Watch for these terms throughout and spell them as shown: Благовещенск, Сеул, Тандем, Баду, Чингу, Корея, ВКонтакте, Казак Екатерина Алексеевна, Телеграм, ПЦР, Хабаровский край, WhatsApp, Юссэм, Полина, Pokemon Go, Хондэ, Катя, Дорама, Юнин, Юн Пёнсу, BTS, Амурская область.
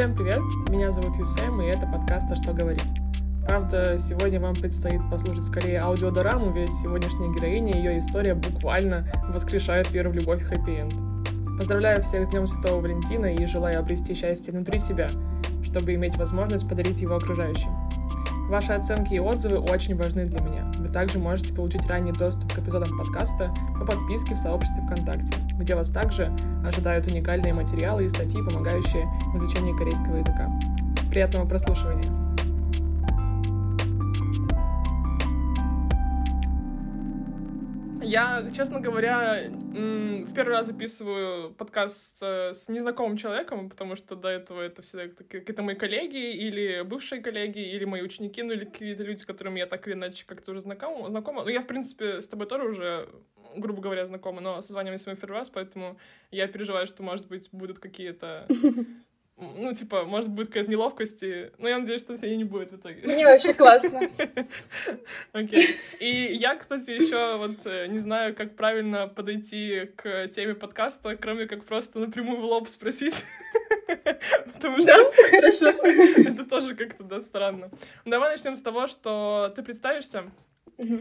Всем привет, меня зовут Юссэм, и это подкаст «А что говорить?». Правда, сегодня вам предстоит послушать скорее аудиодораму, ведь сегодняшняя героиня и ее история буквально воскрешают веру в любовь и хэппи-энд. Поздравляю всех с Днем Святого Валентина и желаю обрести счастье внутри себя, чтобы иметь возможность подарить его окружающим. Ваши оценки и отзывы очень важны для меня. Вы также можете получить ранний доступ к эпизодам подкаста по подписке в сообществе ВКонтакте, где вас также ожидают уникальные материалы и статьи, помогающие в изучении корейского языка. Приятного прослушивания! Я, честно говоря, в первый раз записываю подкаст с незнакомым человеком, потому что до этого это всегда какие-то мои коллеги или бывшие коллеги, или мои ученики, ну или какие-то люди, с которыми я так или иначе как-то уже знакома. Ну я, в принципе, с тобой тоже уже, грубо говоря, знакома, но созваниваемся мы в первый раз, поэтому я переживаю, что, может быть, будут какие-то... Ну, типа, может, будет какая-то неловкость, но я надеюсь, что сегодня не будет в итоге. Мне вообще классно. Окей. И я, кстати, еще вот не знаю, как правильно подойти к теме подкаста, кроме как просто напрямую в лоб спросить. Потому что хорошо. Это тоже как-то, да, странно. Давай начнем с того, что ты представишься,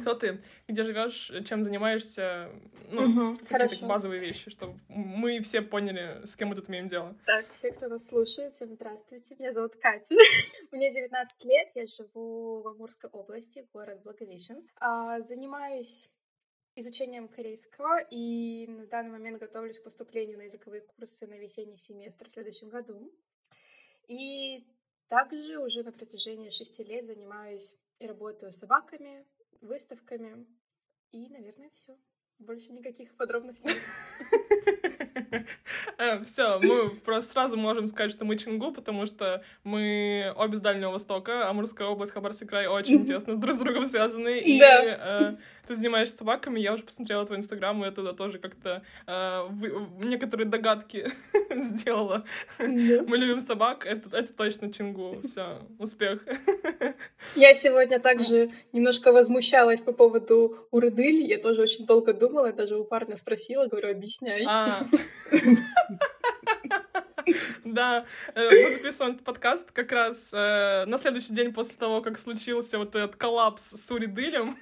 кто ты, где живешь, чем занимаешься, ну, какие-то базовые вещи, чтобы мы все поняли, с кем мы тут имеем дело. Так, все, кто нас слушает, всем здравствуйте, меня зовут Катя, мне 19 лет, я живу в Амурской области, город Благовещенск, занимаюсь изучением корейского и на данный момент готовлюсь к поступлению на языковые курсы на весенний семестр в следующем году, и также уже на протяжении 6 лет занимаюсь и работаю с собаками, выставками, и, наверное, все. Больше никаких подробностей. Все, мы просто сразу можем сказать, что мы Чингу, потому что мы обе с Дальнего Востока, Амурская область, Хабаровский край очень тесно друг с другом связаны, и ты занимаешься собаками, я уже посмотрела твой инстаграм, и я туда тоже как-то некоторые догадки сделала. Мы любим собак, это точно Чингу, все, успех. Я сегодня также немножко возмущалась по поводу урдыль, я тоже очень долго думала, я даже у парня спросила, говорю, объясняй. Да, мы записываем этот подкаст как раз на следующий день после того, как случился вот этот коллапс с уридылем,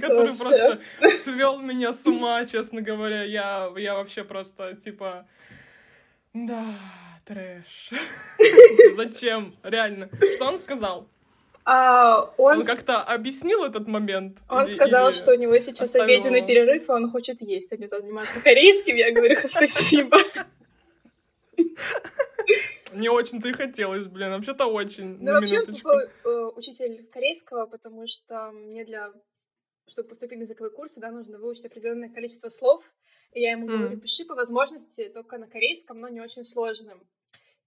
который просто свел меня с ума, честно говоря. Я вообще просто типа... Да, трэш. Зачем? Реально. Что он сказал? Он как-то объяснил этот момент? Он сказал, что у него сейчас обеденный перерыв, и он хочет есть, а не заниматься корейским. Я говорю, спасибо. Не очень-то и хотелось, блин, вообще-то очень. Ну, вообще, типа, учитель корейского, потому что мне чтобы поступить на языковые курсы, да, нужно выучить определенное количество слов. И я ему говорю, пиши по возможности только на корейском, но не очень сложным.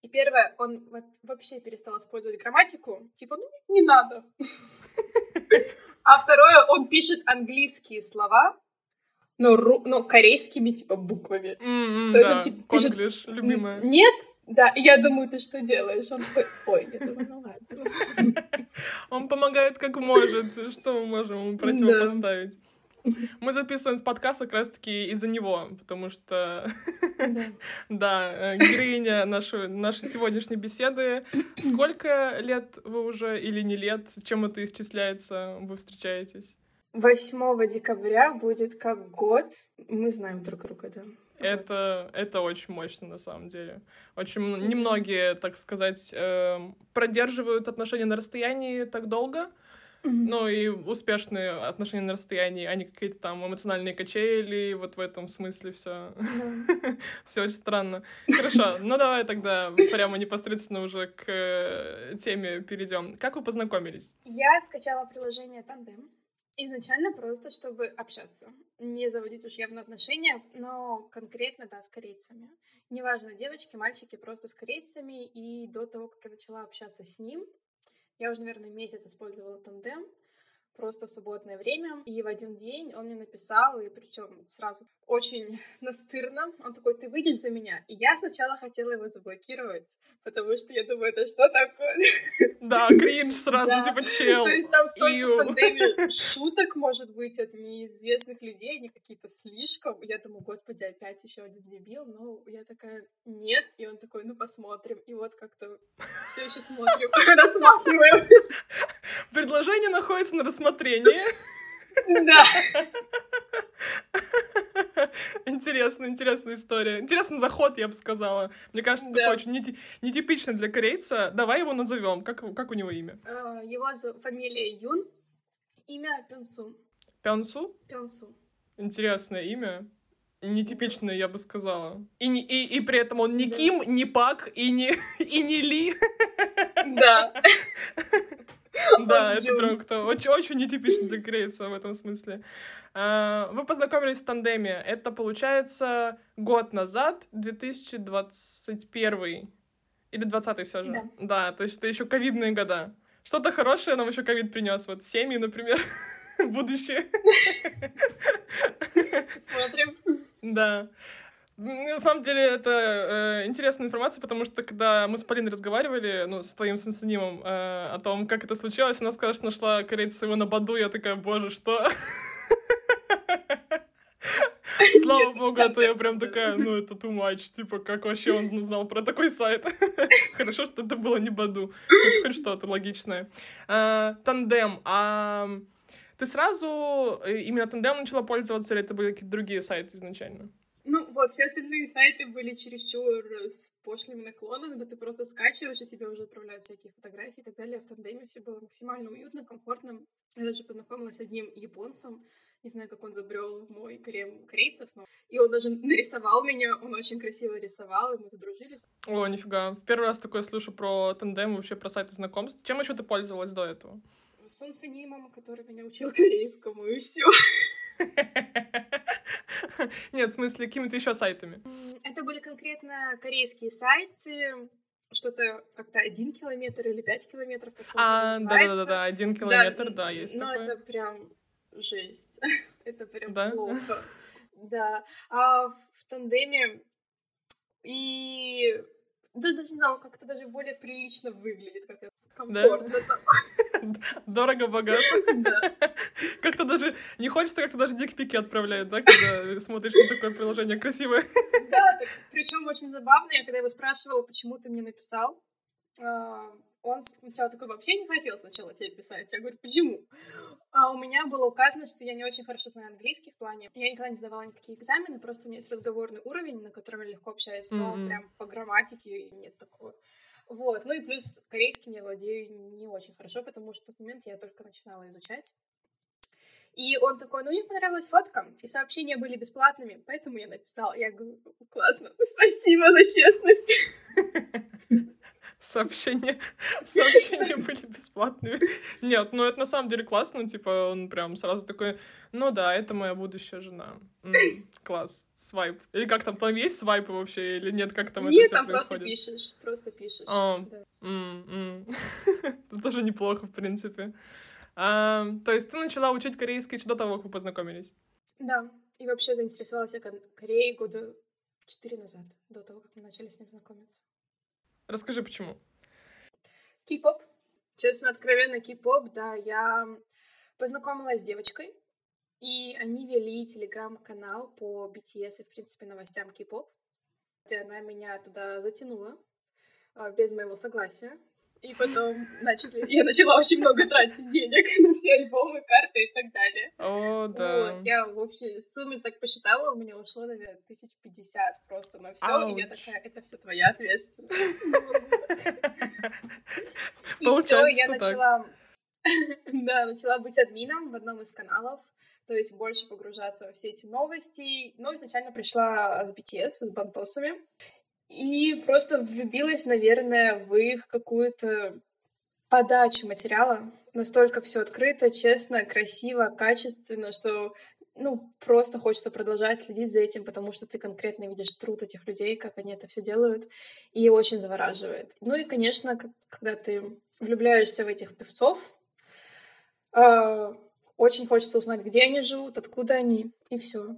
И первое, он вообще перестал использовать грамматику, типа, ну, не надо. А второе, он пишет английские слова, но корейскими, типа, буквами. То есть он, типа, пишет... любимая. Нет? Да, и я думаю, ты что делаешь? Он такой, ой, я думаю, ну ладно. Он помогает как может, что мы можем ему противопоставить. Мы записываем подкаст как раз-таки из-за него, потому что, да, героиня нашей сегодняшней беседы. Сколько лет вы уже или не лет? Чем это исчисляется? Вы встречаетесь? 8 декабря будет как год. Мы знаем друг друга, да. Это очень мощно, на самом деле. Очень немногие, так сказать, продерживают отношения на расстоянии так долго. Ну и успешные отношения на расстоянии, а не какие-то там эмоциональные качели, вот в этом смысле все. Все очень странно. Хорошо, ну давай тогда прямо непосредственно уже к теме перейдем. Как вы познакомились? Я скачала приложение Тандем изначально просто, чтобы общаться, не заводить уж явно отношения, но конкретно, да, с корейцами. Неважно, девочки, мальчики, просто с корейцами. И до того, как я начала общаться с ним, я уже, наверное, месяц использовала Тандем, просто в субботное время. И в один день он мне написал, и причем сразу очень настырно. Он такой: ты выйдешь за меня? И я сначала хотела его заблокировать, потому что я думаю, это что такое? Да, кринж сразу, типа, чел. То есть там столько в Тандеме шуток может быть от неизвестных людей, они какие-то слишком. Я думаю, господи, опять еще один дебил. Ну, я такая: нет. И он такой: ну, посмотрим. И вот как-то все еще смотрим, рассматриваем. Предложение находится на рассмотрении. Да. Интересно, интересная история. Интересный заход, я бы сказала. Мне кажется, да, такой очень нетипичный для корейца. Давай его назовем. Как у него имя? Его фамилия Юн, имя Пёнсу. Пёнсу? Пёнсу. Интересное имя. Нетипичное, я бы сказала. И при этом он ни Ким, ни Пак, и не Ли. Да. Да, это прям кто очень нетипично для корейца в этом смысле. Вы познакомились в Тандеме. Это, получается, год назад, 2021 или 20 все же. Да, то есть это еще ковидные года. Что-то хорошее нам еще ковид принес. Вот семьи, например, будущее. Смотрим. Да. На самом деле, это интересная информация, потому что, когда мы с Полиной разговаривали, ну, с твоим сенсонимом, о том, как это случилось, она сказала, что нашла корейца его на Баду, я такая: боже, что? Слава богу, а то я прям такая: ну, это too much, типа, как вообще он узнал про такой сайт? Хорошо, что это было не Баду, хоть что-то логичное. Тандем, ты сразу именно Тандем начала пользоваться, или это были какие-то другие сайты изначально? Ну, вот, все остальные сайты были чересчур с пошлыми наклонами, но ты просто скачиваешь, и тебе уже отправляют всякие фотографии и так далее. В Тандеме все было максимально уютно, комфортно. Я даже познакомилась с одним японцем, не знаю, как он забрел в мой крем корейцев, но... И он даже нарисовал меня, он очень красиво рисовал, и мы задружились. О, нифига, в первый раз такое слышу про Тандем, вообще про сайты знакомств. Чем еще ты пользовалась до этого? Сенсенимом, который меня учил корейскому, и все. Нет, в смысле, какими-то еще сайтами? Это были конкретно корейские сайты, что-то как-то 1 километр или 5 километров. Да-да-да, 1 километр, да, есть такое. Ну, это прям жесть, это прям плохо. Да, а в Тандеме и... Да, даже не знала, как это даже более прилично выглядит, как это комфортно. Дорого-богато. Как-то даже не хочется, как-то даже дикпики отправляют, да, когда смотришь на такое приложение красивое. Да, причем очень забавно, я когда его спрашивала, почему ты мне написал, он сначала такой: вообще не хотел сначала тебе писать. Я говорю: почему? А у меня было указано, что я не очень хорошо знаю английский в плане. Я никогда не сдавала никакие экзамены, просто у меня есть разговорный уровень, на котором я легко общаюсь, но прям по грамматике нет такого. Вот, ну и плюс корейским я владею не очень хорошо, потому что в тот момент я только начинала изучать. И он такой: ну, мне понравилась фотка, и сообщения были бесплатными, поэтому я написала. Я говорю: классно, спасибо за честность. Сообщения были бесплатными. Нет, ну это на самом деле классно, типа он прям сразу такой: ну да, это моя будущая жена. Класс, свайп. Или как там есть свайпы вообще, или нет, как там это все происходит? Нет, там просто пишешь. Это тоже неплохо, в принципе. То есть ты начала учить корейский еще до того, как вы познакомились? Да, и вообще заинтересовалась я Кореей года 4 назад, до того, как мы начали с ним знакомиться. Расскажи, почему. Кей-поп. Честно, откровенно, кей-поп, да. Я познакомилась с девочкой, и они вели телеграм-канал по BTS и, в принципе, новостям кей-поп. И она меня туда затянула без моего согласия. И потом я начала очень много тратить денег на все альбомы, карты и так далее. О, да. Вот, я в общей сумме так посчитала, у меня ушло, наверное, 50 просто на все. И я такая: это все твоя ответственность. И все, я начала быть админом в одном из каналов, то есть больше погружаться во все эти новости. Но изначально пришла с BTS, с бантосами. И просто влюбилась, наверное, в их какую-то подачу материала. Настолько все открыто, честно, красиво, качественно, что просто хочется продолжать следить за этим, потому что ты конкретно видишь труд этих людей, как они это все делают, и очень завораживает. Ну и, конечно, когда ты влюбляешься в этих певцов, Очень хочется узнать, где они живут, откуда они, и все.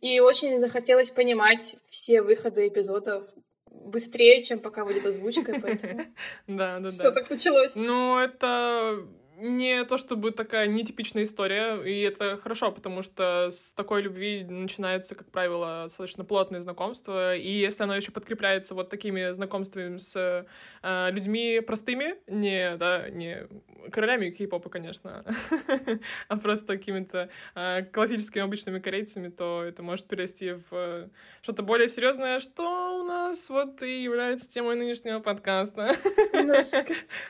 И очень захотелось понимать все выходы эпизодов быстрее, чем пока будет озвучка, поэтому... Да. Все так началось. Ну, это... не то чтобы такая нетипичная история, и это хорошо, потому что с такой любви начинается, как правило, достаточно плотное знакомство, и если оно еще подкрепляется вот такими знакомствами с людьми простыми, не королями кей-попа, конечно, а просто какими-то классическими обычными корейцами, то это может перерасти в что-то более серьезное, что у нас вот и является темой нынешнего подкаста.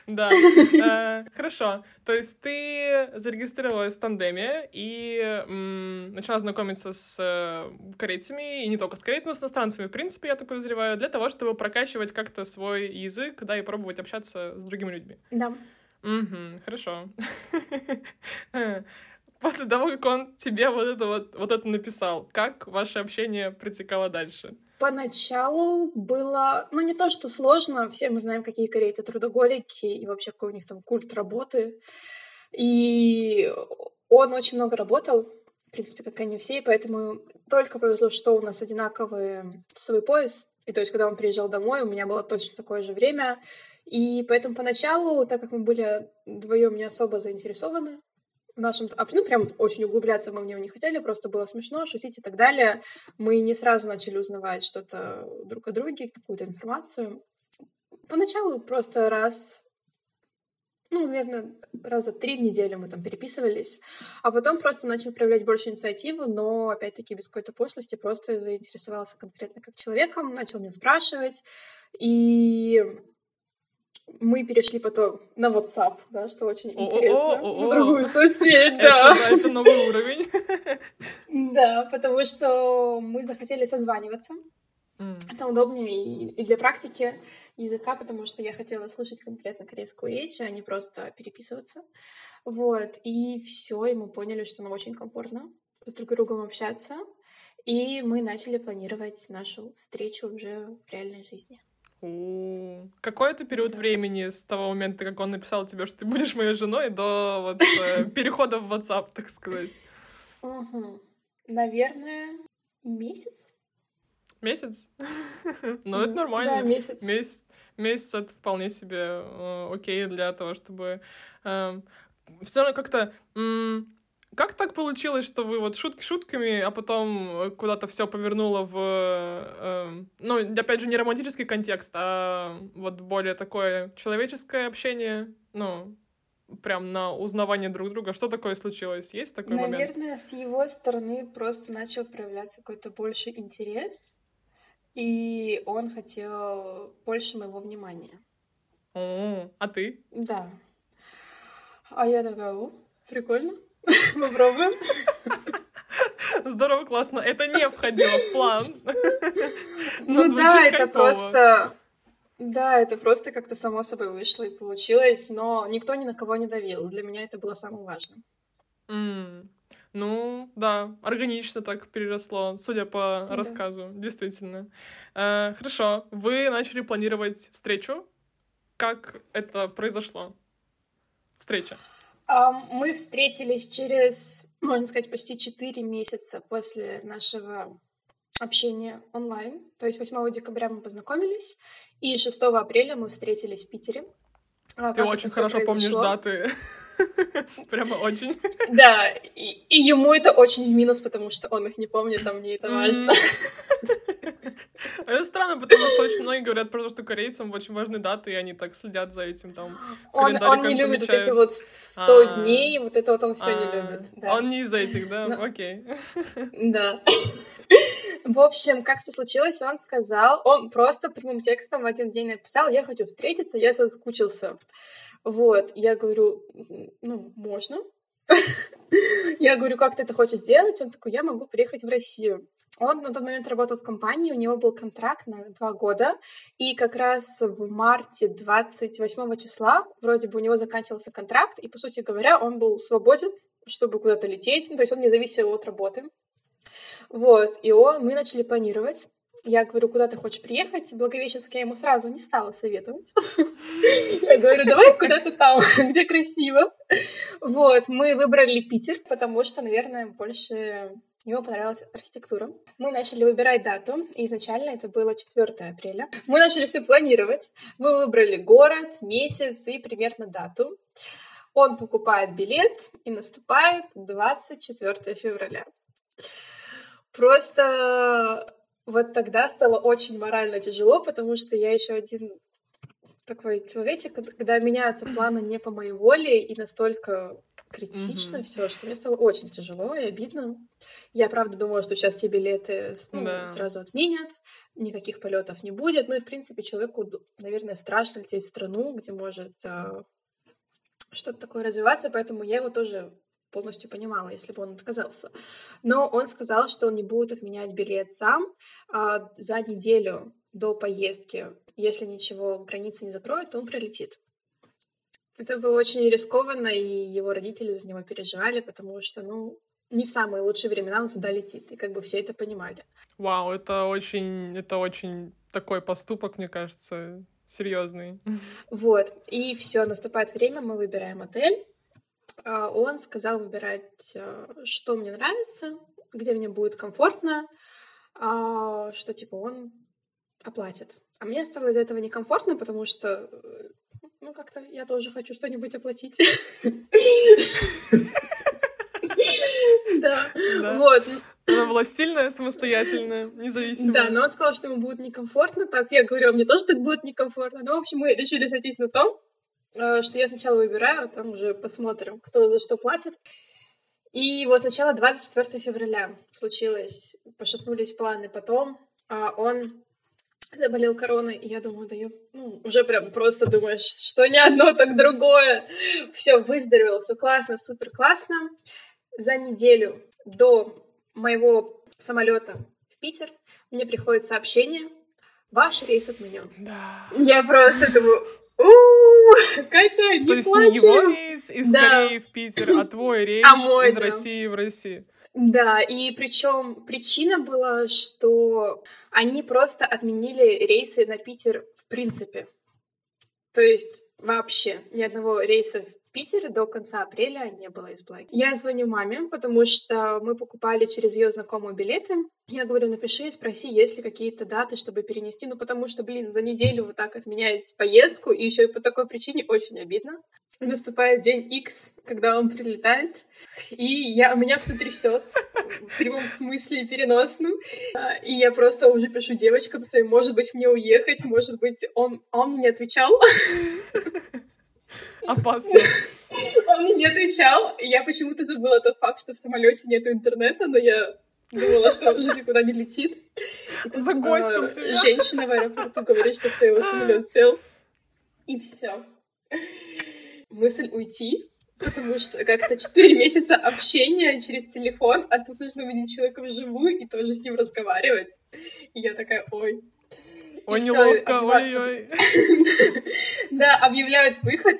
Да, хорошо. То есть ты зарегистрировалась в Тандеме и начала знакомиться с корейцами, и не только с корейцами, но с иностранцами, в принципе, я так подозреваю, для того, чтобы прокачивать как-то свой язык, да, и пробовать общаться с другими людьми. Да. Хорошо. После того, как он тебе вот это написал, как ваше общение протекало дальше? Поначалу было, не то что сложно, все мы знаем, какие корейцы трудоголики и вообще какой у них там культ работы. И он очень много работал, в принципе, как они все, и поэтому только повезло, что у нас одинаковый часовой пояс. И то есть, когда он приезжал домой, у меня было точно такое же время. И поэтому поначалу, так как мы были вдвоем не особо заинтересованы, прям очень углубляться мы в него не хотели, просто было смешно, шутить и так далее. Мы не сразу начали узнавать что-то друг о друге, какую-то информацию. Поначалу просто раза 3 в неделю мы там переписывались, а потом просто начал проявлять больше инициативы, но, опять-таки, без какой-то пошлости, просто заинтересовался конкретно как человеком, начал меня спрашивать, и... Мы перешли потом на WhatsApp, да, что очень интересно, на другую соцсеть, да. Это новый уровень. Да, потому что мы захотели созваниваться. Это удобнее и для практики языка, потому что я хотела слышать конкретно корейскую речь, а не просто переписываться. Вот, и все, и мы поняли, что нам очень комфортно друг с другом общаться, и мы начали планировать нашу встречу уже в реальной жизни. Какой это период времени с того момента, как он написал тебе, что ты будешь моей женой, до перехода в WhatsApp, так сказать? Наверное, месяц. Месяц? Ну, это нормально. Да, месяц. Месяц — это вполне себе окей для того, чтобы... Все равно как-то... Как так получилось, что вы вот шутки шутками, а потом куда-то все повернуло в... опять же, не романтический контекст, а вот более такое человеческое общение, прям на узнавание друг друга. Что такое случилось? Есть такой момент? Наверное, с его стороны просто начал проявляться какой-то больше интерес, и он хотел больше моего внимания. А ты? Да. А я такая, прикольно. Мы пробуем. Здорово, классно. Это не входило в план. Это просто как-то само собой вышло и получилось, но никто ни на кого не давил. Для меня это было самым важным. Органично так переросло, судя по рассказу, действительно. Хорошо, вы начали планировать встречу. Как это произошло? Встреча. Мы встретились через, можно сказать, почти 4 месяца после нашего общения онлайн. То есть 8 декабря мы познакомились, и 6 апреля мы встретились в Питере. Ты очень хорошо помнишь даты. Прямо очень. Да, и ему это очень в минус, потому что он их не помнит, а мне это важно. Это странно, потому что очень многие говорят про то, что корейцам очень важны даты, и они так следят за этим там. Он не любит вот эти вот 100 дней, вот это вот он все не любит. Он не из этих, да? Окей. Да. В общем, как все случилось, он сказал, он просто прямым текстом в один день написал: я хочу встретиться, я соскучился. Вот, я говорю, можно. Я говорю, как ты это хочешь сделать? Он такой, я могу приехать в Россию. Он на тот момент работал в компании, у него был контракт на 2 года, и как раз в марте 28 числа вроде бы у него заканчивался контракт, и, по сути говоря, он был свободен, чтобы куда-то лететь, то есть он не зависел от работы. Вот, и мы начали планировать Я говорю, куда ты хочешь приехать? Благовещенск я ему сразу не стала советовать. Я говорю, давай куда-то там, где красиво. Вот, мы выбрали Питер, потому что, наверное, больше ему понравилась архитектура. Мы начали выбирать дату, и изначально это было 4 апреля. Мы начали все планировать. Мы выбрали город, месяц и примерно дату. Он покупает билет, и наступает 24 февраля. Просто вот тогда стало очень морально тяжело, потому что я еще один такой человечек, когда меняются планы не по моей воле и настолько критично все, что мне стало очень тяжело и обидно. Я правда думала, что сейчас все билеты сразу отменят, никаких полетов не будет. Ну и в принципе человеку, наверное, страшно лететь в страну, где может что-то такое развиваться, поэтому я его тоже полностью понимала, если бы он отказался. Но он сказал, что он не будет отменять билет сам. За неделю до поездки, если ничего, границы не закроют, он прилетит. Это было очень рискованно, и его родители за него переживали, потому что, не в самые лучшие времена он сюда летит, и как бы все это понимали. Вау, это очень такой поступок, мне кажется, серьезный. Вот, и все, наступает время, мы выбираем отель. Он сказал выбирать, что мне нравится, где мне будет комфортно, что, он оплатит. А мне стало из-за этого некомфортно, потому что, как-то я тоже хочу что-нибудь оплатить. Да, вот. Она была стильная, самостоятельная, независимая. Да, но он сказал, что ему будет некомфортно, так я говорю, мне тоже так будет некомфортно. Но, в общем, мы решили сойтись на том, что я сначала выбираю, а там уже посмотрим, кто за что платит. И вот сначала 24 февраля случилось, пошатнулись планы, потом он заболел короной, и я думаю, уже прям просто думаешь, что не одно, так другое. Все выздоровел, все классно, супер классно. За неделю до моего самолета в Питер мне приходит сообщение: ваш рейс отменен. Да. Я просто думаю, Катя, не плачь. То есть не его рейс из Кореи в Питер, а твой рейс из России в Россию. Да, и причем причина была, что они просто отменили рейсы на Питер в принципе. То есть вообще ни одного рейса в Питер до конца апреля не было из Благи. Я звоню маме, потому что мы покупали через ее знакомую билеты. Я говорю, напиши, спроси, есть ли какие-то даты, чтобы перенести. Потому что, за неделю вот так отменяете поездку, и еще и по такой причине очень обидно. Наступает день X, когда он прилетает, и меня все трясет в прямом смысле переносном, и я просто уже пишу девочкам своим, может быть, мне уехать, может быть, он мне не отвечал. Опасно. Он мне не отвечал, я почему-то забыла тот факт, что в самолете нет интернета, но я думала, что он уже никуда не летит. Загостил тебя. Женщина в аэропорту говорит, что все, его самолет сел, и все. Мысль уйти, потому что как-то 4 месяца общения через телефон, а тут нужно увидеть человека вживую и тоже с ним разговаривать. И я такая, ой, неловко, ой-ой. Да, объявляют выход,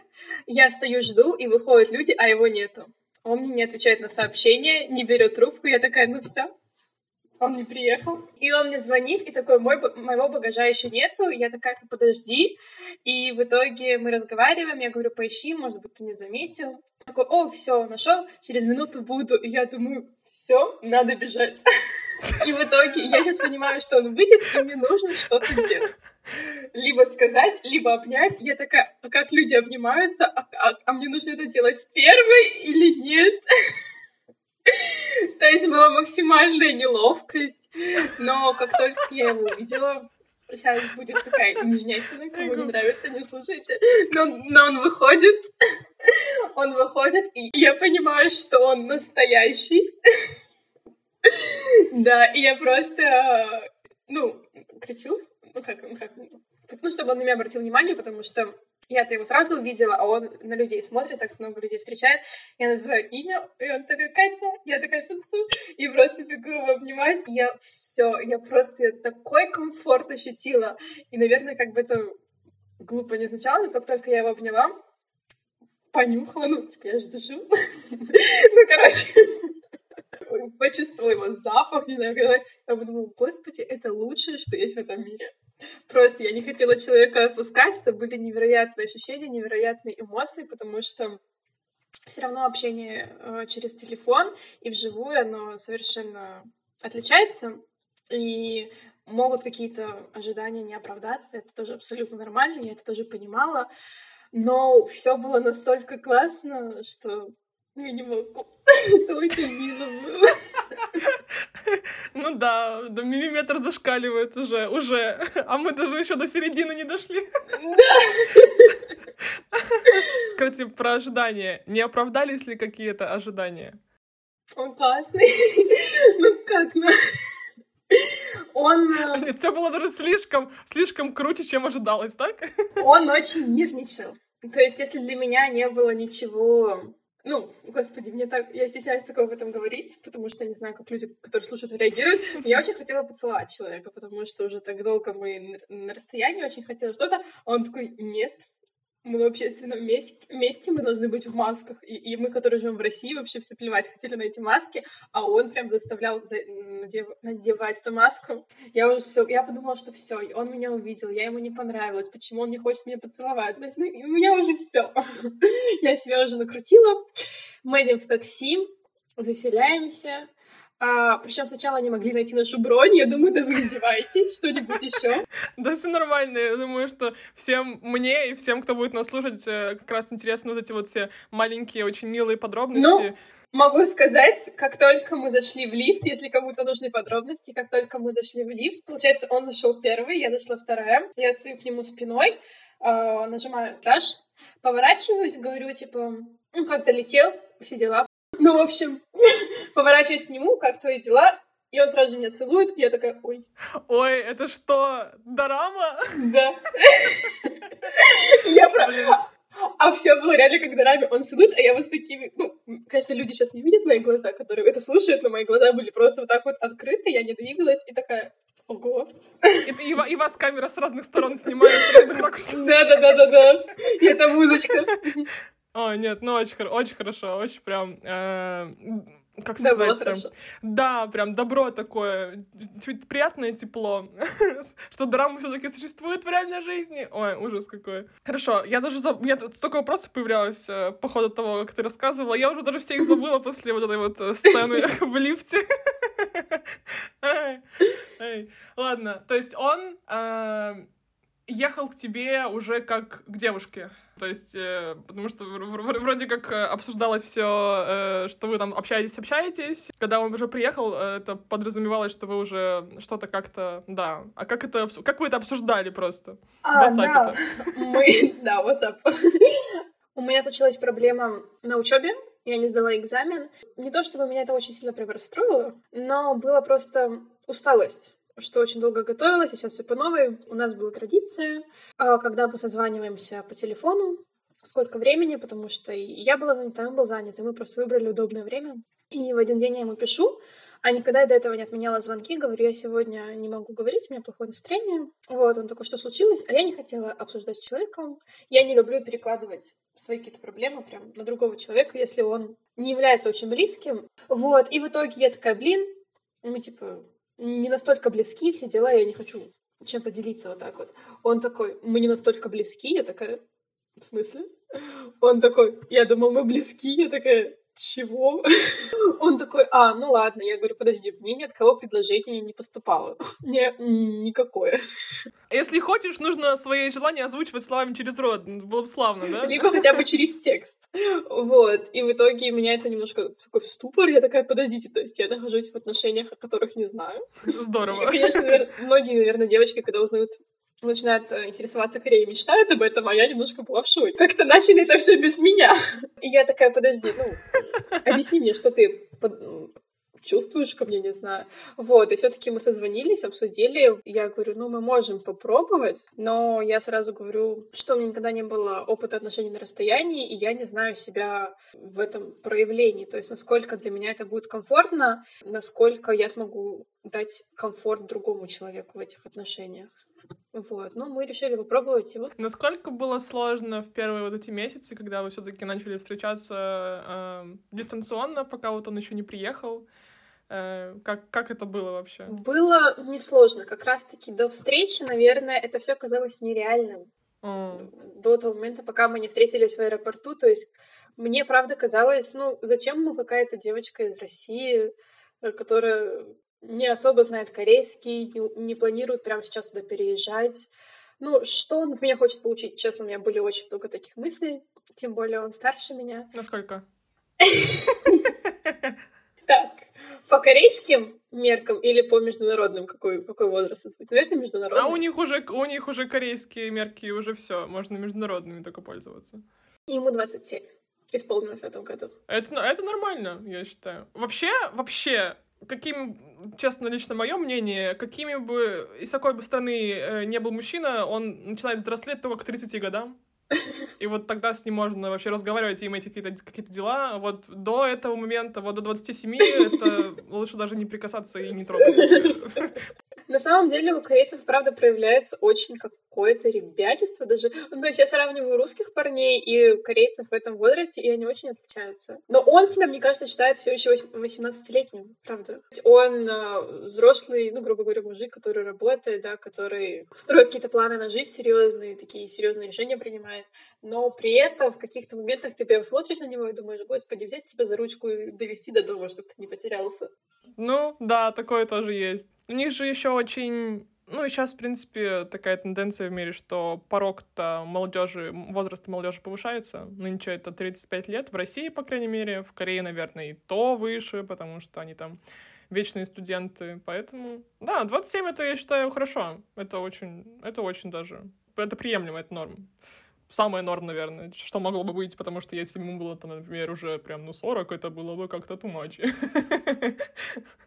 я стою, жду, и выходят люди, а его нету. Он мне не отвечает на сообщения, не берет трубку, я такая, все. Он не приехал. И он мне звонит, и такой, моего багажа еще нету. Я такая, подожди. И в итоге мы разговариваем, я говорю, поищи, может быть, ты не заметил. Он такой, все, нашел, через минуту буду. И я думаю, все, надо бежать. И в итоге я сейчас понимаю, что он выйдет, и мне нужно что-то делать. Либо сказать, либо обнять. Я такая, как люди обнимаются, а мне нужно это делать первой или нет? То есть была максимальная неловкость, но как только я его увидела, сейчас будет такая нежнятина, кому не нравится, не слушайте, но он выходит, и я понимаю, что он настоящий, да, и я просто, кричу, чтобы он на меня обратил внимание, потому что я-то его сразу увидела, а он на людей смотрит, так много людей встречает. Я называю имя, и он такой, Катя, я такая, Пёнсу, и просто бегу его обнимать. Я такой комфорт ощутила. И, наверное, как бы это глупо не звучало, но как только я его обняла, понюхала, я же дышу. почувствовала его запах, не знаю, я подумала, господи, это лучшее, что есть в этом мире. Просто я не хотела человека отпускать, это были невероятные ощущения, невероятные эмоции, потому что все равно общение через телефон и вживую, оно совершенно отличается, и могут какие-то ожидания не оправдаться, это тоже абсолютно нормально, я это тоже понимала, но все было настолько классно, что я не могу, это очень мило было. Ну да, до миллиметра зашкаливает уже, а мы даже еще до середины не дошли. Да. Кстати, про ожидания. Не оправдались ли какие-то ожидания? Он классный. Ну как, ну... Нет, всё было даже слишком круче, чем ожидалось, так? Он очень нервничал. То есть, если для меня не было ничего... Ну, господи, я стесняюсь такого об этом говорить, потому что я не знаю, как люди, которые слушают, реагируют. Но я очень хотела поцеловать человека, потому что уже так долго мы на расстоянии, очень хотела что-то. А он такой, нет, мы в общественном месте, мы должны быть в масках. И мы, которые живем в России, вообще все плевать хотели на эти маски, а он прям заставлял надевать эту маску. Я подумала, что все, он меня увидел, я ему не понравилась, почему он не хочет меня поцеловать. Ну, у меня уже все. Я себя уже накрутила. Мы едем в такси, заселяемся. Причем сначала они могли найти нашу бронь, я думаю, да вы издеваетесь, что-нибудь еще. Да, все нормально, я думаю, что всем мне и всем, кто будет нас слушать, как раз интересны вот эти вот все маленькие, очень милые подробности. Ну, могу сказать, как только мы зашли в лифт, если кому-то нужны подробности, как только мы зашли в лифт, получается, он зашел первый, я зашла вторая, я стою к нему спиной, нажимаю этаж, поворачиваюсь, говорю, типа, ну, как долетел, все дела. Ну, в общем, поворачиваюсь к нему, как твои дела, и он сразу же меня целует, и я такая, ой. Ой, это что, дорама? Да. Я правда. А все было реально как в дораме, он целует, а я вот с такими... Ну, конечно, люди сейчас не видят мои глаза, которые это слушают, но мои глаза были просто вот так вот открыты, я не двигалась, и такая, ого. И вас камера с разных сторон снимает, с разных ракурсов. Да-да-да-да-да, и это музычка. О, нет, ну очень хорошо, очень прям, как сказать, добро, прям, да, прям добро такое, чуть приятное тепло, что дорама все-таки существует в реальной жизни. Ой, ужас какой. Хорошо, я столько вопросов появлялось по ходу того, как ты рассказывала, я уже даже все их забыла после вот этой вот сцены в лифте. Ладно, то есть он ехал к тебе уже как к девушке. То есть, потому что вроде как обсуждалось все, что вы там общаетесь. Когда он уже приехал, это подразумевалось, что вы уже что-то как-то, да. А как вы это обсуждали просто? Да, мы, да, WhatsApp. У меня случилась проблема на учебе. Я не сдала экзамен. Не то чтобы меня это очень сильно прям расстроило, но была просто усталость, что очень долго готовилась, и сейчас все по новой. У нас была традиция, когда мы созваниваемся по телефону, сколько времени, потому что и я была занята, и он был занят, и мы просто выбрали удобное время. И в один день я ему пишу, а никогда до этого не отменяла звонки, говорю, я сегодня не могу говорить, у меня плохое настроение. Вот, он такой, что случилось? А я не хотела обсуждать с человеком. Я не люблю перекладывать свои какие-то проблемы прям на другого человека, если он не является очень близким. Вот, и в итоге я такая, блин, мы типа... не настолько близки, все дела, я не хочу чем-то делиться вот так вот. Он такой, мы не настолько близки, я такая, в смысле? Он такой, я думал, мы близки, я такая, чего? Он такой, ну ладно, я говорю, подожди, мне ни от кого предложение не поступало, никакое. Если хочешь, нужно свои желания озвучивать словами через рот, было бы славно, да? Либо хотя бы через текст. Вот, и в итоге меня это немножко такой ступор, я такая, подождите, то есть я нахожусь в отношениях, о которых не знаю. Здорово. И, конечно, многие, наверное, девочки, когда узнают, начинают интересоваться Кореей, мечтают об этом, а я немножко была в шоке. Как-то начали это все без меня. И я такая, подожди, объясни мне, что ты чувствуешь ко мне, не знаю. Вот, и все-таки мы созвонились, обсудили. Я говорю, мы можем попробовать, но я сразу говорю, что у меня никогда не было опыта отношений на расстоянии, и я не знаю себя в этом проявлении. То есть насколько для меня это будет комфортно, насколько я смогу дать комфорт другому человеку в этих отношениях. Вот, мы решили попробовать его. Насколько было сложно в первые вот эти месяцы, когда вы все-таки начали встречаться дистанционно, пока вот он еще не приехал? Как это было вообще? Было несложно. Как раз-таки до встречи, наверное, это все казалось нереальным. До того момента, пока мы не встретились в аэропорту. То есть мне, правда, казалось, ну, зачем ему какая-то девочка из России, которая не особо знает корейский, не планирует прямо сейчас туда переезжать. Ну, что он от меня хочет получить? Честно, у меня были очень много таких мыслей. Тем более он старше меня. Насколько? Так, по корейским меркам или по международным? Какой возраст? Наверное, международный. А у них уже корейские мерки, и уже все, можно международными только пользоваться. Ему 27 исполнилось в этом году. Это нормально, я считаю. Вообще, честно, лично мое мнение, какими бы, из какой бы страны не был мужчина, он начинает взрослеть только к 30 годам. И вот тогда с ним можно вообще разговаривать и иметь какие-то дела. Вот до этого момента, вот до 27, это лучше даже не прикасаться и не трогать. На самом деле у корейцев, правда, проявляется очень какое-то ребячество даже. Ну, то есть я сравниваю русских парней и корейцев в этом возрасте, и они очень отличаются. Но он себя, мне кажется, считает все еще 18-летним, правда. Он взрослый, ну, грубо говоря, мужик, который работает, да, который строит какие-то планы на жизнь серьезные, такие серьезные решения принимает. Но при этом в каких-то моментах ты прям смотришь на него и думаешь: господи, взять тебя за ручку и довести до дома, чтобы ты не потерялся. Ну, да, такое тоже есть. У них же еще очень... Ну, и сейчас, в принципе, такая тенденция в мире, что порог-то молодежи, возраст молодежи повышается. Нынче это 35 лет. В России, по крайней мере, в Корее, наверное, и то выше, потому что они там вечные студенты. Поэтому, да, 27 — это, я считаю, хорошо. Это очень даже... Это приемлемо, это норм. Самая норм, наверное, что могло бы быть, потому что если ему было, там, например, уже прям, 40, это было бы как-то too much.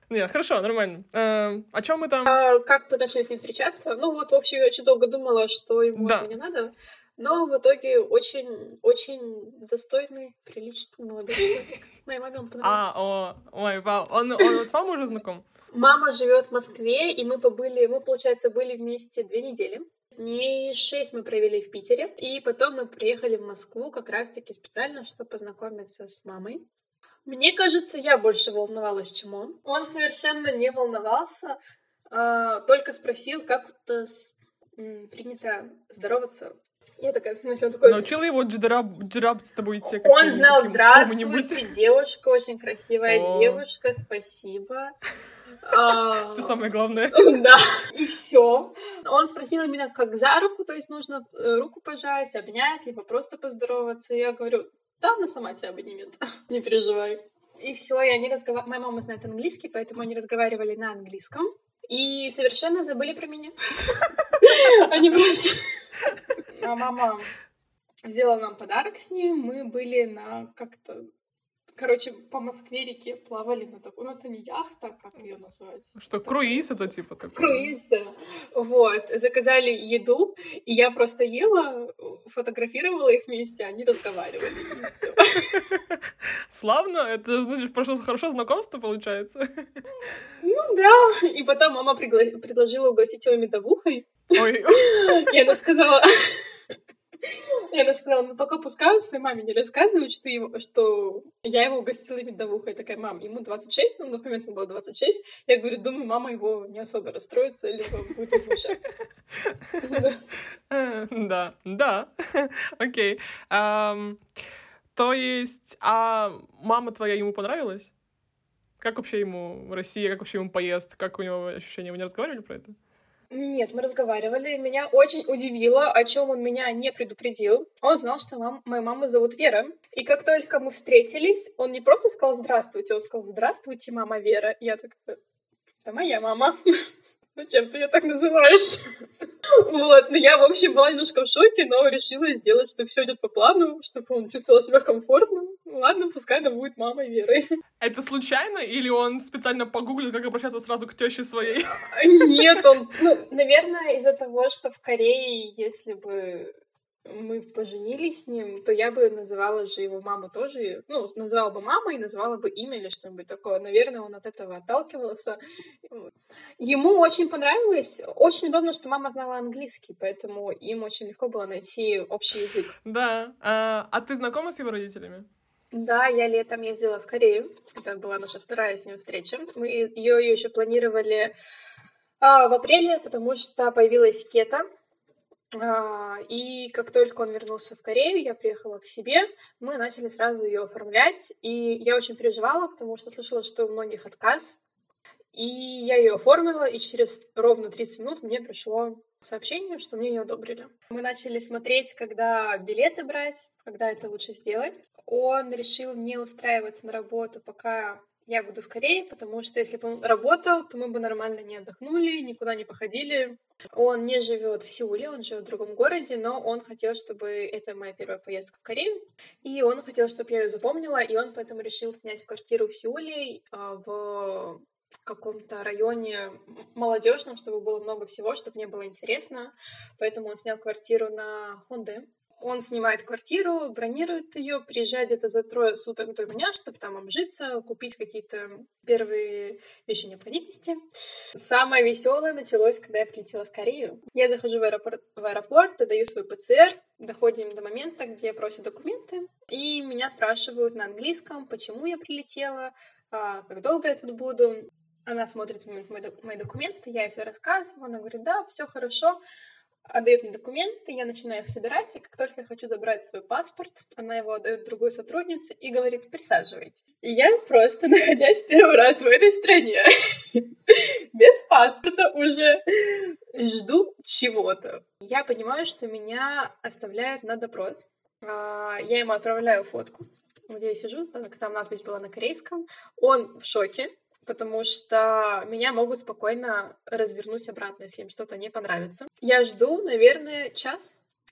Нет, хорошо, нормально. О чем мы там? Как мы начали с ним встречаться? Ну вот, в общем, я очень долго думала, что ему не надо, но в итоге очень достойный, приличный молодой человек. Моей маме он понравился. Ой, вау, он с мамой уже знаком? Мама живет в Москве, и мы, получается, были вместе 2 недели. Дней 6 мы провели в Питере, и потом мы приехали в Москву как раз-таки специально, чтобы познакомиться с мамой. Мне кажется, я больше волновалась, чем он. Он совершенно не волновался, только спросил, как это принято здороваться. Я такая, в смысле, он такой... Научила его джираб с тобой идти? Он знал: здравствуйте, девушка, очень красивая девушка, спасибо. Все самое главное. Да, и все. Он спросил меня, как за руку, то есть нужно руку пожать, обнять, либо просто поздороваться. И я говорю: да, она сама тебя обнимет, не переживай. И все, и они разговаривали. Моя мама знает английский, поэтому они разговаривали на английском. И совершенно забыли про меня. Они просто... А мама сделала нам подарок с ним. Мы были на как-то... Короче, по Москве реке плавали на такой... Ну, это не яхта, как ее называется. Что, круиз это типа такой? Круиз, да. Вот. Заказали еду, и я просто ела, фотографировала их вместе, они разговаривали. И всё. Славно. Это, значит, прошло хорошо знакомство, получается. Ну, да. И потом мама предложила угостить его медовухой. Ой. И она сказала... ну только пускай своей маме не рассказывают, что я его угостила медовухой. Я такая: мам, ему 26, ну, на тот момент ему было 26. Я говорю, думаю, мама его не особо расстроится, либо будет смущаться. Да, окей. То есть, а мама твоя ему понравилась? Как вообще ему Россия, как вообще ему поезд, как у него ощущения? Вы не разговаривали про это? Нет, мы разговаривали, меня очень удивило, о чем он меня не предупредил. Он знал, что мою маму зовут Вера. И как только мы встретились, он не просто сказал «здравствуйте», он сказал «здравствуйте, мама Вера». И я такая: это моя мама. Зачем ты ее так называешь? Вот, ну я, в общем, была немножко в шоке, но решила сделать, чтобы все идет по плану, чтобы он чувствовал себя комфортно. Ладно, пускай она будет мамой Верой. Это случайно, или он специально погуглил, как обращаться сразу к тёще своей? Нет, он... Ну, наверное, из-за того, что в Корее, если бы мы поженились с ним, то я бы называла же его маму тоже, ну, называла бы мамой, называла бы имя или что-нибудь такое. Наверное, он от этого отталкивался. Ему очень понравилось. Очень удобно, что мама знала английский, поэтому им очень легко было найти общий язык. Да. А ты знакома с его родителями? Да, я летом ездила в Корею. Это была наша вторая с ним встреча. Мы ее еще планировали в апреле, потому что появилась кета. И как только он вернулся в Корею, я приехала к себе, мы начали сразу ее оформлять. И я очень переживала, потому что слышала, что у многих отказ. И я ее оформила, и через ровно 30 минут мне пришло сообщение, что мне ее одобрили. Мы начали смотреть, когда билеты брать, когда это лучше сделать. Он решил не устраиваться на работу, пока я буду в Корее, потому что если бы он работал, то мы бы нормально не отдохнули, никуда не походили. Он не живет в Сеуле, он живет в другом городе, но он хотел, чтобы это моя первая поездка в Корею, и он хотел, чтобы я ее запомнила, и он поэтому решил снять квартиру в Сеуле в каком-то районе молодежном, чтобы было много всего, чтобы мне было интересно. Поэтому он снял квартиру на Хондэ. Он снимает квартиру, бронирует ее, приезжает где-то за 3 суток до меня, чтобы там обжиться, купить какие-то первые вещи необходимости. Самое веселое началось, когда я прилетела в Корею. Я захожу в аэропорт, даю свой ПЦР, доходим до момента, где просят документы, и меня спрашивают на английском, почему я прилетела, как долго я тут буду. Она смотрит мои документы, я ей все рассказываю, она говорит, да, все хорошо. Отдает мне документы, я начинаю их собирать, и как только я хочу забрать свой паспорт, она его отдает другой сотруднице и говорит, присаживайтесь. И я просто, находясь первый раз в этой стране, без паспорта уже жду чего-то. Я понимаю, что меня оставляют на допрос. Я ему отправляю фотку, где я сижу, там надпись была на корейском. Он в шоке, потому что меня могут спокойно развернуть обратно, если им что-то не понравится. Я жду, наверное, 1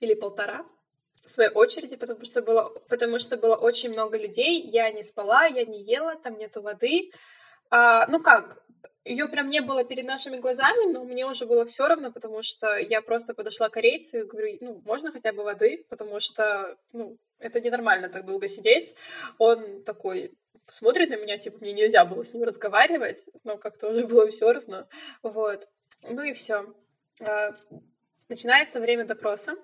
или 1,5 часа в своей очереди, потому что было очень много людей. Я не спала, я не ела, там нету воды. Ее прям не было перед нашими глазами, но мне уже было все равно, потому что я просто подошла к корейцу и говорю, можно хотя бы воды, потому что, это ненормально так долго сидеть. Он такой смотрит на меня, типа, мне нельзя было с ним разговаривать, но как-то уже было все равно, вот. Ну и все. Начинается время допроса.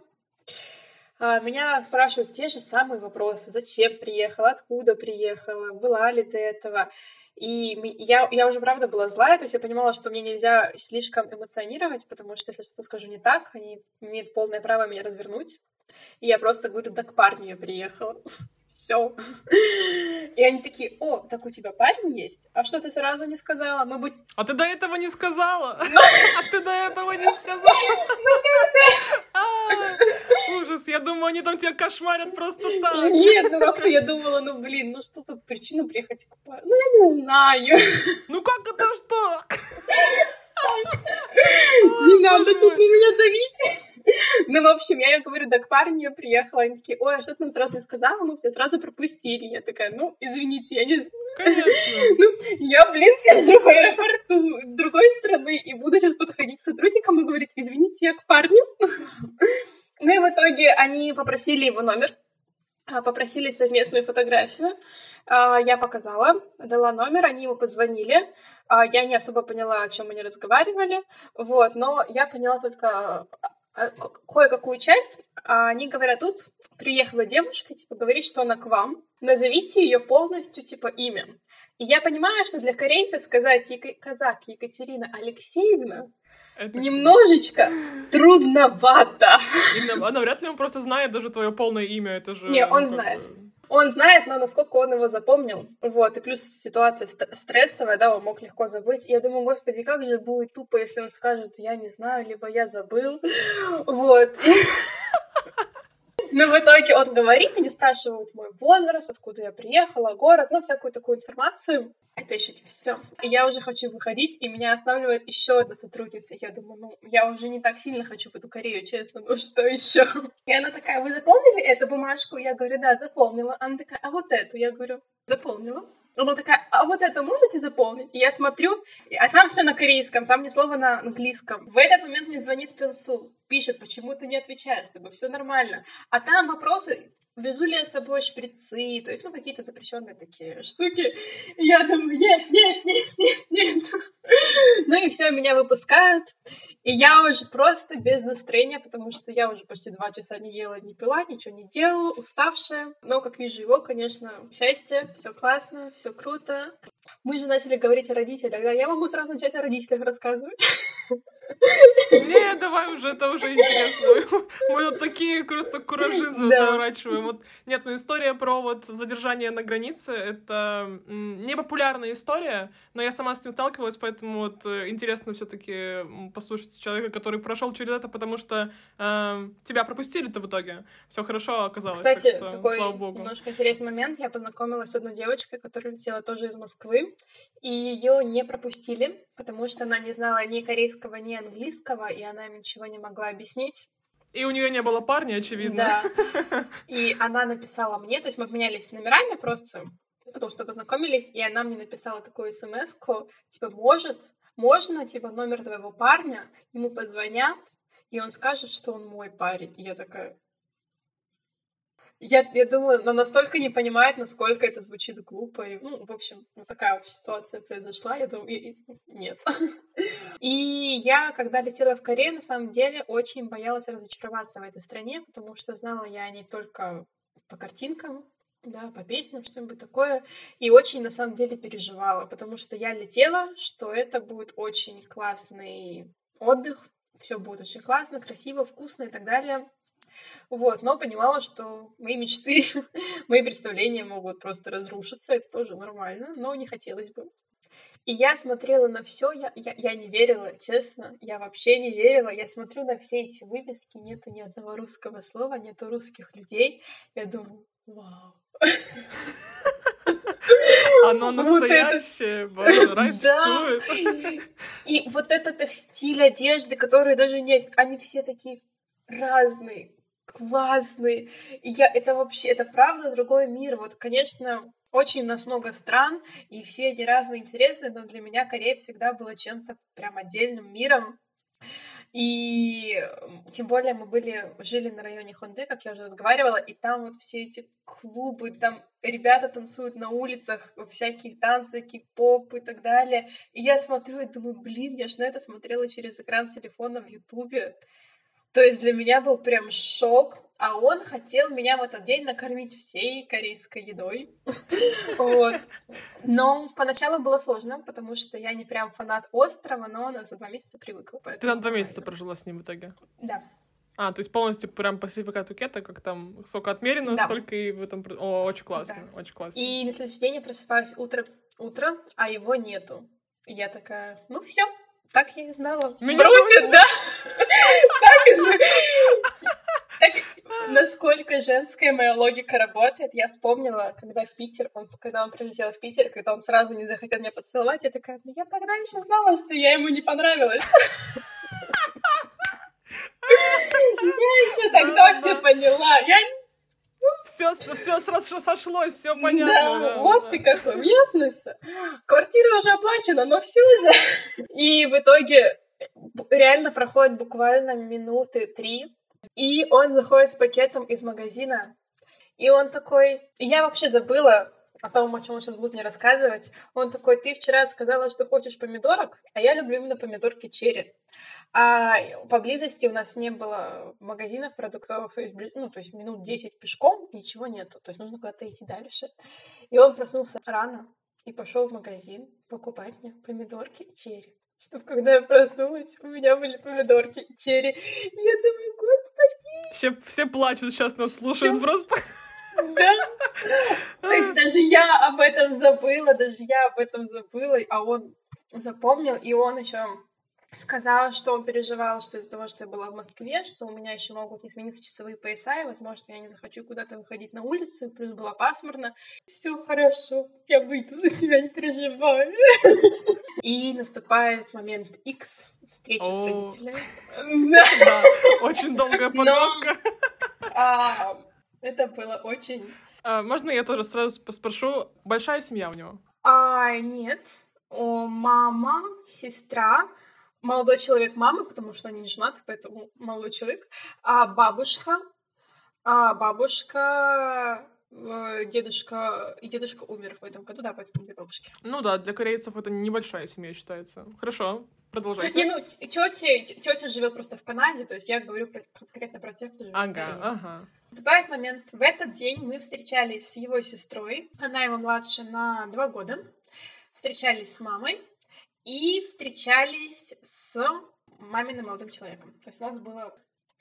Меня спрашивают те же самые вопросы. Зачем приехала, откуда приехала, была ли до этого. И я уже, правда, была злая, то есть я понимала, что мне нельзя слишком эмоционировать, потому что если что-то скажу не так, они имеют полное право меня развернуть. И я просто говорю, да к парню я приехала. Все. И они такие, о, так у тебя парень есть? А что ты сразу не сказала? А ты до этого не сказала? Ужас, я думаю, они там тебя кошмарят просто так. Нет, как-то я думала, что за причину приехать к парню? Я не знаю. Как это что? Не надо тут на меня давить. В общем, я им говорю, да к парню я приехала. Они такие, ой, а что ты нам сразу не сказала? Мы тебя сразу пропустили. Я такая, извините, я не... Конечно. Я сижу в аэропорту другой страны и буду сейчас подходить к сотрудникам и говорить, извините, я к парню. И в итоге они попросили его номер, попросили совместную фотографию. Я показала, дала номер, они ему позвонили. Я не особо поняла, о чем они разговаривали. Вот, но я поняла только... кое-какую часть, они говорят, тут приехала девушка, говорит, что она к вам, назовите ее полностью, имя. И я понимаю, что для корейца сказать Казак Екатерина Алексеевна немножечко трудновато. Она вряд ли он просто знает даже твое полное имя, это же... Не, он знает. Он знает, но насколько он его запомнил, вот, и плюс ситуация стрессовая, да, он мог легко забыть, и я думаю, господи, как же будет тупо, если он скажет, я не знаю, либо я забыл, вот. В итоге он говорит, они спрашивают мой возраст, откуда я приехала, город, всякую такую информацию. Это еще не все. И я уже хочу выходить, и меня останавливает еще одна сотрудница. Я думаю, я уже не так сильно хочу в эту Корею, честно, что еще? И она такая, вы заполнили эту бумажку? Я говорю, да, заполнила. Она такая, а вот эту? Я говорю, заполнила. Она такая, а вот это можете заполнить? И я смотрю, а там все на корейском, там ни слова на английском. В этот момент мне звонит Пёнсу, пишет, почему ты не отвечаешь, чтобы все нормально. А там вопросы, везу ли я с собой шприцы, то есть, какие-то запрещенные такие штуки. И я думаю, нет. Ну и все, меня выпускают. И я уже просто без настроения, потому что я уже почти 2 часа не ела, не пила, ничего не делала, уставшая. Но, как вижу его, конечно, счастье, все классно, все круто. Мы же начали говорить о родителях, да? Я могу сразу начать о родителях рассказывать. Не, давай уже, это уже интересно. Мы вот такие просто куражи заворачиваем. Вот, нет, ну история про вот задержание на границе, это непопулярная история, но я сама с этим сталкивалась, поэтому вот интересно все-таки послушать человека, который прошел через это, потому что тебя пропустили-то в итоге. Все хорошо оказалось. Кстати, так что, такой слава богу, немножко интересный момент. Я познакомилась с одной девочкой, которая летела тоже из Москвы, и ее не пропустили, потому что она не знала ни корейского, ни английского, и она им ничего не могла объяснить. И у нее не было парня, очевидно. Да. И она написала мне, то есть мы обменялись номерами просто, потому что познакомились, и она мне написала такую смс-ку, типа, можно, типа, номер твоего парня, ему позвонят, и он скажет, что он мой парень. И я такая... Я думаю, она настолько не понимает, насколько это звучит глупо. И, ну, в общем, вот такая вот ситуация произошла. Я думаю, нет. И я, когда летела в Корею, на самом деле очень боялась разочароваться в этой стране, потому что знала я не только по картинкам, да, по песням, что-нибудь такое. И очень, на самом деле, переживала, потому что я летела, что это будет очень классный отдых, все будет очень классно, красиво, вкусно и так далее. Вот, но понимала, что мои мечты, мои представления могут просто разрушиться, это тоже нормально, но не хотелось бы. И я смотрела на все, я не верила, честно, я вообще не верила, я смотрю на все эти вывески, нету ни одного русского слова, нету русских людей, я думаю, вау. Оно настоящее, вот боже, рай существует. И вот этот их стиль одежды, который даже нет, они все такие... разные, классные. И это вообще, это правда другой мир. Вот, конечно, очень у нас много стран, и все они разные, интересные, но для меня Корея всегда была чем-то прям отдельным миром. И тем более мы жили на районе Хондэ, как я уже разговаривала, и там вот все эти клубы, там ребята танцуют на улицах, всякие танцы, кей-поп и так далее. И я смотрю и думаю, блин, я ж на это смотрела через экран телефона в Ютубе. То есть для меня был прям шок, а он хотел меня в этот день накормить всей корейской едой. Вот. Но поначалу было сложно, потому что я не прям фанат острова, но она за 2 месяца привыкла. Ты там 2 месяца прожила с ним в итоге? Да. А, то есть полностью прям по сертификату кета, как там сколько отмерено, столько и в этом... О, очень классно, очень классно. И на следующий день я просыпаюсь утром, а его нету. И я такая, ну все. Так я и знала. Меня бросит, да? Так, насколько женская моя логика работает, я вспомнила, когда он прилетел в Питер, когда он сразу не захотел меня поцеловать, я такая, я тогда еще знала, что я ему не понравилась. Я еще тогда все поняла. Все сразу сошлось, все понятно. Да, вот ты какой, ясно все. Квартира уже оплачена, но все же. И в итоге реально проходит буквально минуты 3, и он заходит с пакетом из магазина, и он такой... Я вообще забыла о том, о чем он сейчас будет мне рассказывать. Он такой, ты вчера сказала, что хочешь помидорок, а я люблю именно помидорки черри. А поблизости у нас не было магазинов продуктовых, то есть минут 10 пешком, ничего нету, то есть нужно куда-то идти дальше. И он проснулся рано и пошел в магазин покупать мне помидорки и черри, чтобы когда я проснулась, у меня были помидорки и черри. И я думаю, господи! Все плачут сейчас, нас слушают просто... Да? То есть даже я об этом забыла, а он запомнил, и он еще сказал, что он переживал, что из-за того, что я была в Москве, что у меня еще могут не смениться часовые пояса, и, возможно, я не захочу куда-то выходить на улицу, и плюс было пасмурно. Все хорошо, я выйду за себя, не переживаю. И наступает момент X, встреча с родителями. Да, очень долгая подготовка. Это было очень... Можно я тоже сразу спрошу? Большая семья у него? Нет. Мама, сестра, молодой человек мамы, потому что они не женаты, поэтому молодой человек. Бабушка, дедушка... И дедушка умер в этом году, да, поэтому две бабушки. Ну да, для корейцев это небольшая семья считается. Хорошо. Продолжайте. Не, ну, тетя живет просто в Канаде, то есть я говорю конкретно про тех, кто живет в Корее. Ага. Наступает момент. В этот день мы встречались с его сестрой. Она его младше на 2 года. Встречались с мамой и встречались с маминым молодым человеком. То есть у нас было...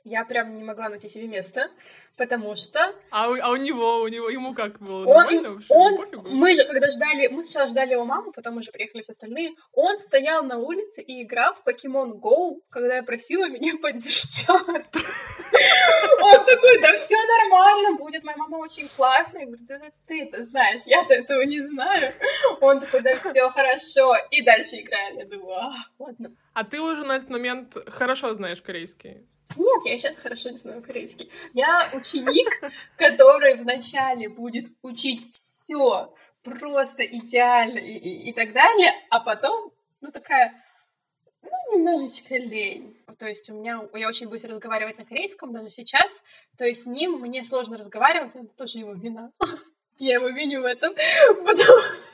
Я прям не могла найти себе места, потому что... А у него, ему как было? Мы сначала ждали его маму, потом уже приехали все остальные. Он стоял на улице и играл в Pokemon Go, когда я просила меня поддержать. Он такой, да все нормально будет, моя мама очень классная. Я говорю, да ты-то знаешь, я-то этого не знаю. Он такой, да все хорошо. И дальше играем, я думаю, ладно. А ты уже на этот момент хорошо знаешь корейский? Нет, я сейчас хорошо не знаю корейский. Я ученик, который вначале будет учить все просто идеально и так далее, а потом, немножечко лень. То есть я очень буду разговаривать на корейском даже сейчас, то есть с ним мне сложно разговаривать, но это тоже его вина. Я его виню в этом,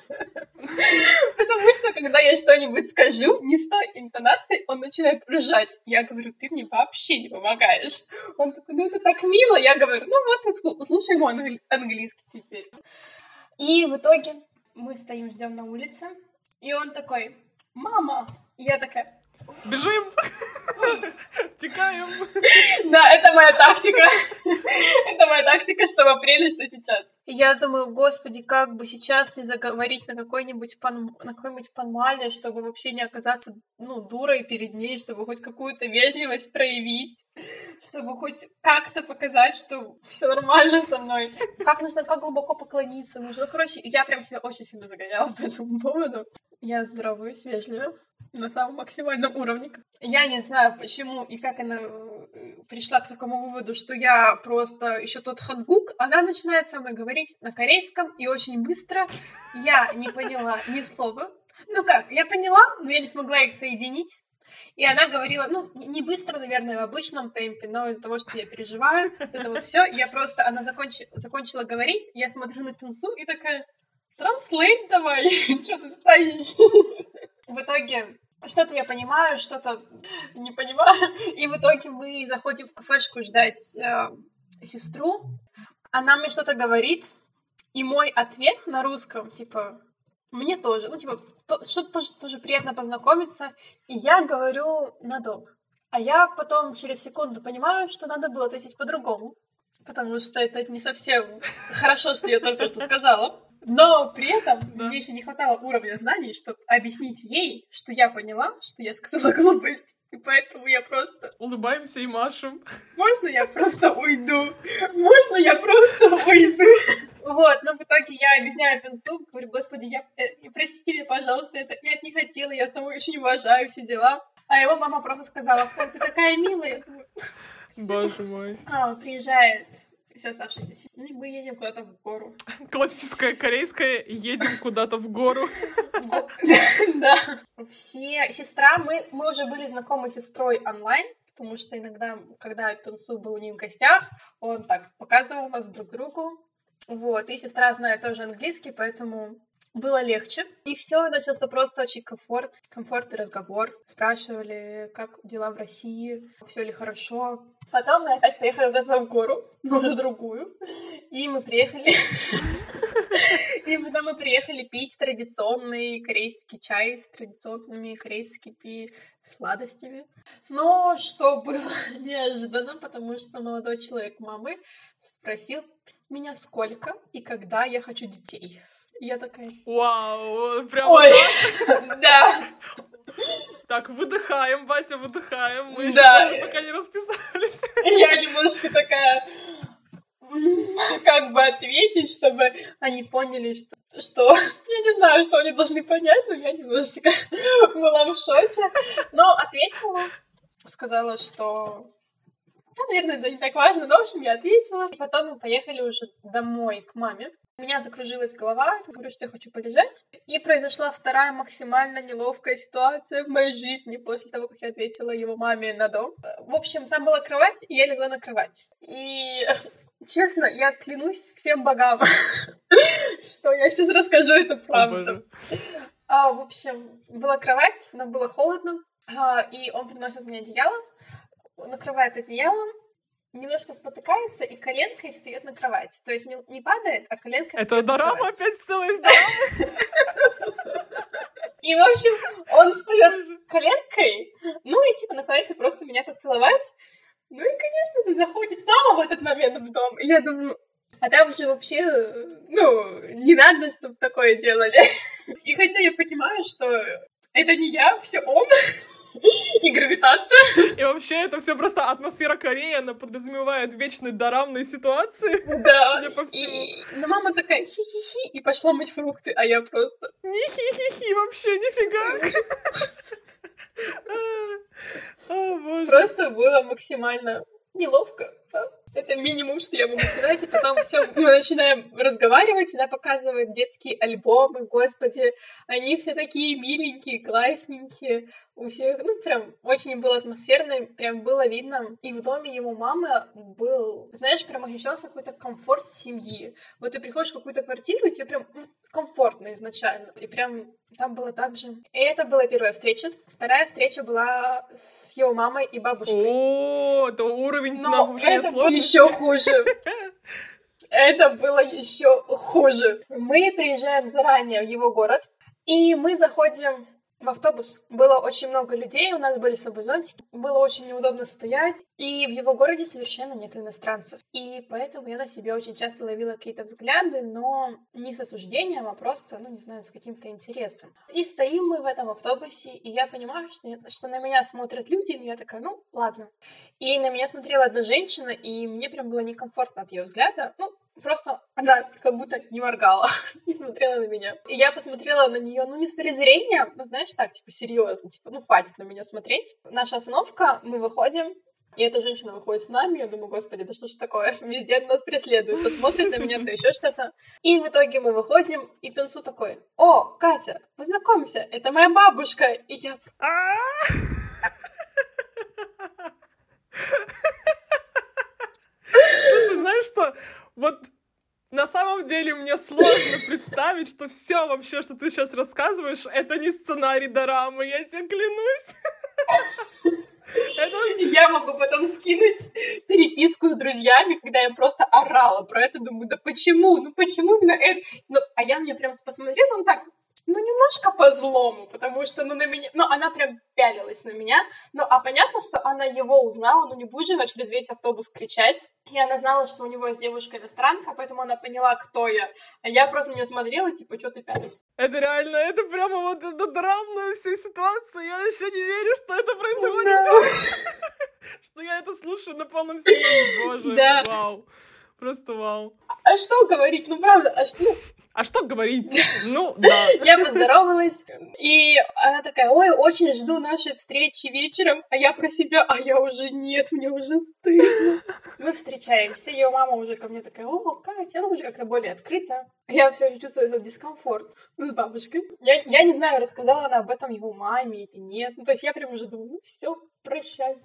потому что, когда я что-нибудь скажу, не с той интонацией, он начинает ржать. Я говорю, ты мне вообще не помогаешь. Он такой, это так мило. Я говорю, вот, слушай его английский теперь. И в итоге мы стоим, ждем на улице, и он такой, мама. И я такая... Бежим! Текаем! Да, это моя тактика. Это моя тактика, что в апреле, что сейчас. Я думаю, господи, как бы сейчас не заговорить на какой-нибудь панмале, чтобы вообще не оказаться, дурой перед ней, чтобы хоть какую-то вежливость проявить, чтобы хоть как-то показать, что все нормально со мной. Как глубоко поклониться нужно. Короче, я прям себя очень сильно загоняла по этому поводу. Я здороваюсь вежливо. На самом максимальном уровне. Я не знаю, почему и как она пришла к такому выводу, что я просто еще тот хангук. Она начинает со мной говорить на корейском и очень быстро. Я не поняла ни слова. Я поняла, но я не смогла их соединить. И она говорила, не быстро, наверное, в обычном темпе, но из-за того, что я переживаю, это вот все. Она закончила говорить, я смотрю на Пёнсу и такая, транслейт давай, что ты стоишь? В итоге что-то я понимаю, что-то не понимаю. И в итоге мы заходим в кафешку ждать сестру. Она мне что-то говорит. И мой ответ на русском, мне тоже. Что-то тоже приятно познакомиться. И я говорю надолго. А я потом через секунду понимаю, что надо было ответить по-другому. Потому что это не совсем хорошо, что я только что сказала. Но при этом мне еще не хватало уровня знаний, чтобы объяснить ей, что я поняла, что я сказала глупость. И поэтому я просто... Улыбаемся и машем. Можно я просто уйду? Можно я просто уйду? Но в итоге я объясняю Пёнсу, говорю, господи, простите меня, пожалуйста, я это не хотела, я с тобой очень уважаю все дела. А его мама просто сказала, ты такая милая. Боже мой. Приезжает... Все оставшиеся. Мы едем куда-то в гору. Классическая корейская «едем куда-то в гору». Да. Сестра, мы уже были знакомы с сестрой онлайн, потому что иногда, когда Пёнсу был у них в гостях, он так показывал нас друг другу. И сестра знает тоже английский, поэтому было легче. И все начался просто очень комфортный разговор. Спрашивали, как дела в России, все ли хорошо. Потом мы опять поехали куда-то в гору, но уже другую. И мы приехали... И потом мы приехали пить традиционный корейский чай с традиционными корейскими сладостями. Но что было неожиданно, потому что молодой человек мамы спросил меня, сколько и когда я хочу детей. Я такая... Вау, прям так? Да. Так, выдыхаем, батя, выдыхаем. Мы еще пока не расписались. Я немножко такая... Как бы ответить, чтобы они поняли, что... Я не знаю, что они должны понять, но я немножечко была в шоке. Но ответила, сказала, что... Наверное, это не так важно, но, в общем, я ответила. И потом мы поехали уже домой к маме. У меня закружилась голова, говорю, что я хочу полежать. И произошла вторая максимально неловкая ситуация в моей жизни после того, как я ответила его маме на дом. В общем, там была кровать, и я легла на кровать. И, честно, я клянусь всем богам, что я сейчас расскажу эту правду. В общем, была кровать, но было холодно. И он приносит мне одеяло, накрывает одеялом, немножко спотыкается и коленкой встает на кровать. То есть не падает, а коленкой встает. Это Дорама опять встала из Дорамы. И, в общем, он встает коленкой, ну и типа наклоняется просто меня поцеловать. Ну и, конечно, ты заходит мама в этот момент в дом. И я думаю, а там же вообще, ну, не надо, чтобы такое делали. И хотя я понимаю, что это не я, все он. И гравитация. И вообще это все просто атмосфера Кореи, она подразумевает вечные дорамные ситуации. Да. Судя по всему. Но мама такая хи-хи-хи и пошла мыть фрукты, а я просто не хи-хи-хи, вообще нифига. Просто было максимально неловко. Это минимум, что я могу сказать. И потом все, мы начинаем разговаривать, она показывает детские альбомы, господи, они все такие миленькие, классненькие. У всех, ну, прям очень было атмосферно, прям было видно. И в доме его мамы был, знаешь, прям ощущался какой-то комфорт семьи. Вот ты приходишь в какую-то квартиру, и тебе прям комфортно изначально. И прям там было так же. И это была первая встреча. Вторая встреча была с его мамой и бабушкой. О, это уровень повышения сложности. Но это было ещё хуже. Это было еще хуже. Мы приезжаем заранее в его город, и мы заходим в автобус. Было очень много людей, у нас были с собой зонтики, было очень неудобно стоять, и в его городе совершенно нет иностранцев. И поэтому я на себе очень часто ловила какие-то взгляды, но не с осуждением, а просто, ну, не знаю, с каким-то интересом. И стоим мы в этом автобусе, и я понимаю, что на меня смотрят люди, и я такая, ну, ладно. И на меня смотрела одна женщина, и мне прям было некомфортно от ее взгляда, ну, просто она как будто не моргала, не смотрела на меня. И я посмотрела на нее, ну, не с презрением, ну, знаешь, так, типа, серьезно, типа, ну, хватит на меня смотреть. Наша остановка, мы выходим, и эта женщина выходит с нами, я думаю, господи, да что ж такое, везде нас преследуют, то смотрит на меня, то еще что-то. И в итоге мы выходим, и Пёнсу такой: «О, Катя, познакомься, это моя бабушка!» И я... Слушай, знаешь что... Вот на самом деле мне сложно представить, что все вообще, что ты сейчас рассказываешь, это не сценарий дорамы, я тебе клянусь. Я могу потом скинуть переписку с друзьями, когда я просто орала про это, думаю, да почему, ну почему именно это? Ну, а я на неё прям посмотрела, он так, ну немножко по-злому, потому что, ну на меня, ну она прям пялилась на меня, ну а понятно, что она его узнала, ну не будет же она через весь автобус кричать, и она знала, что у него есть девушка-иностранка, поэтому она поняла, кто я, а я просто на неё смотрела, типа, что ты пялишься? Это реально, это прямо вот эта драмная вся ситуация, я еще не верю, что это происходит, что я это слушаю на полном серьезе, боже, вау. Просто вау. А что говорить? Ну, правда, а что? А что говорить? Ну, да. Я поздоровалась, и она такая: «Ой, очень жду нашей встречи вечером», а я про себя: а я уже нет, мне уже стыдно. Мы встречаемся, ее мама уже ко мне такая: «О, Катя», она уже как-то более открыта. Я все чувствую этот дискомфорт с бабушкой. Я не знаю, рассказала она об этом его маме или нет. Ну, то есть я прям уже думаю, ну, все, прощай.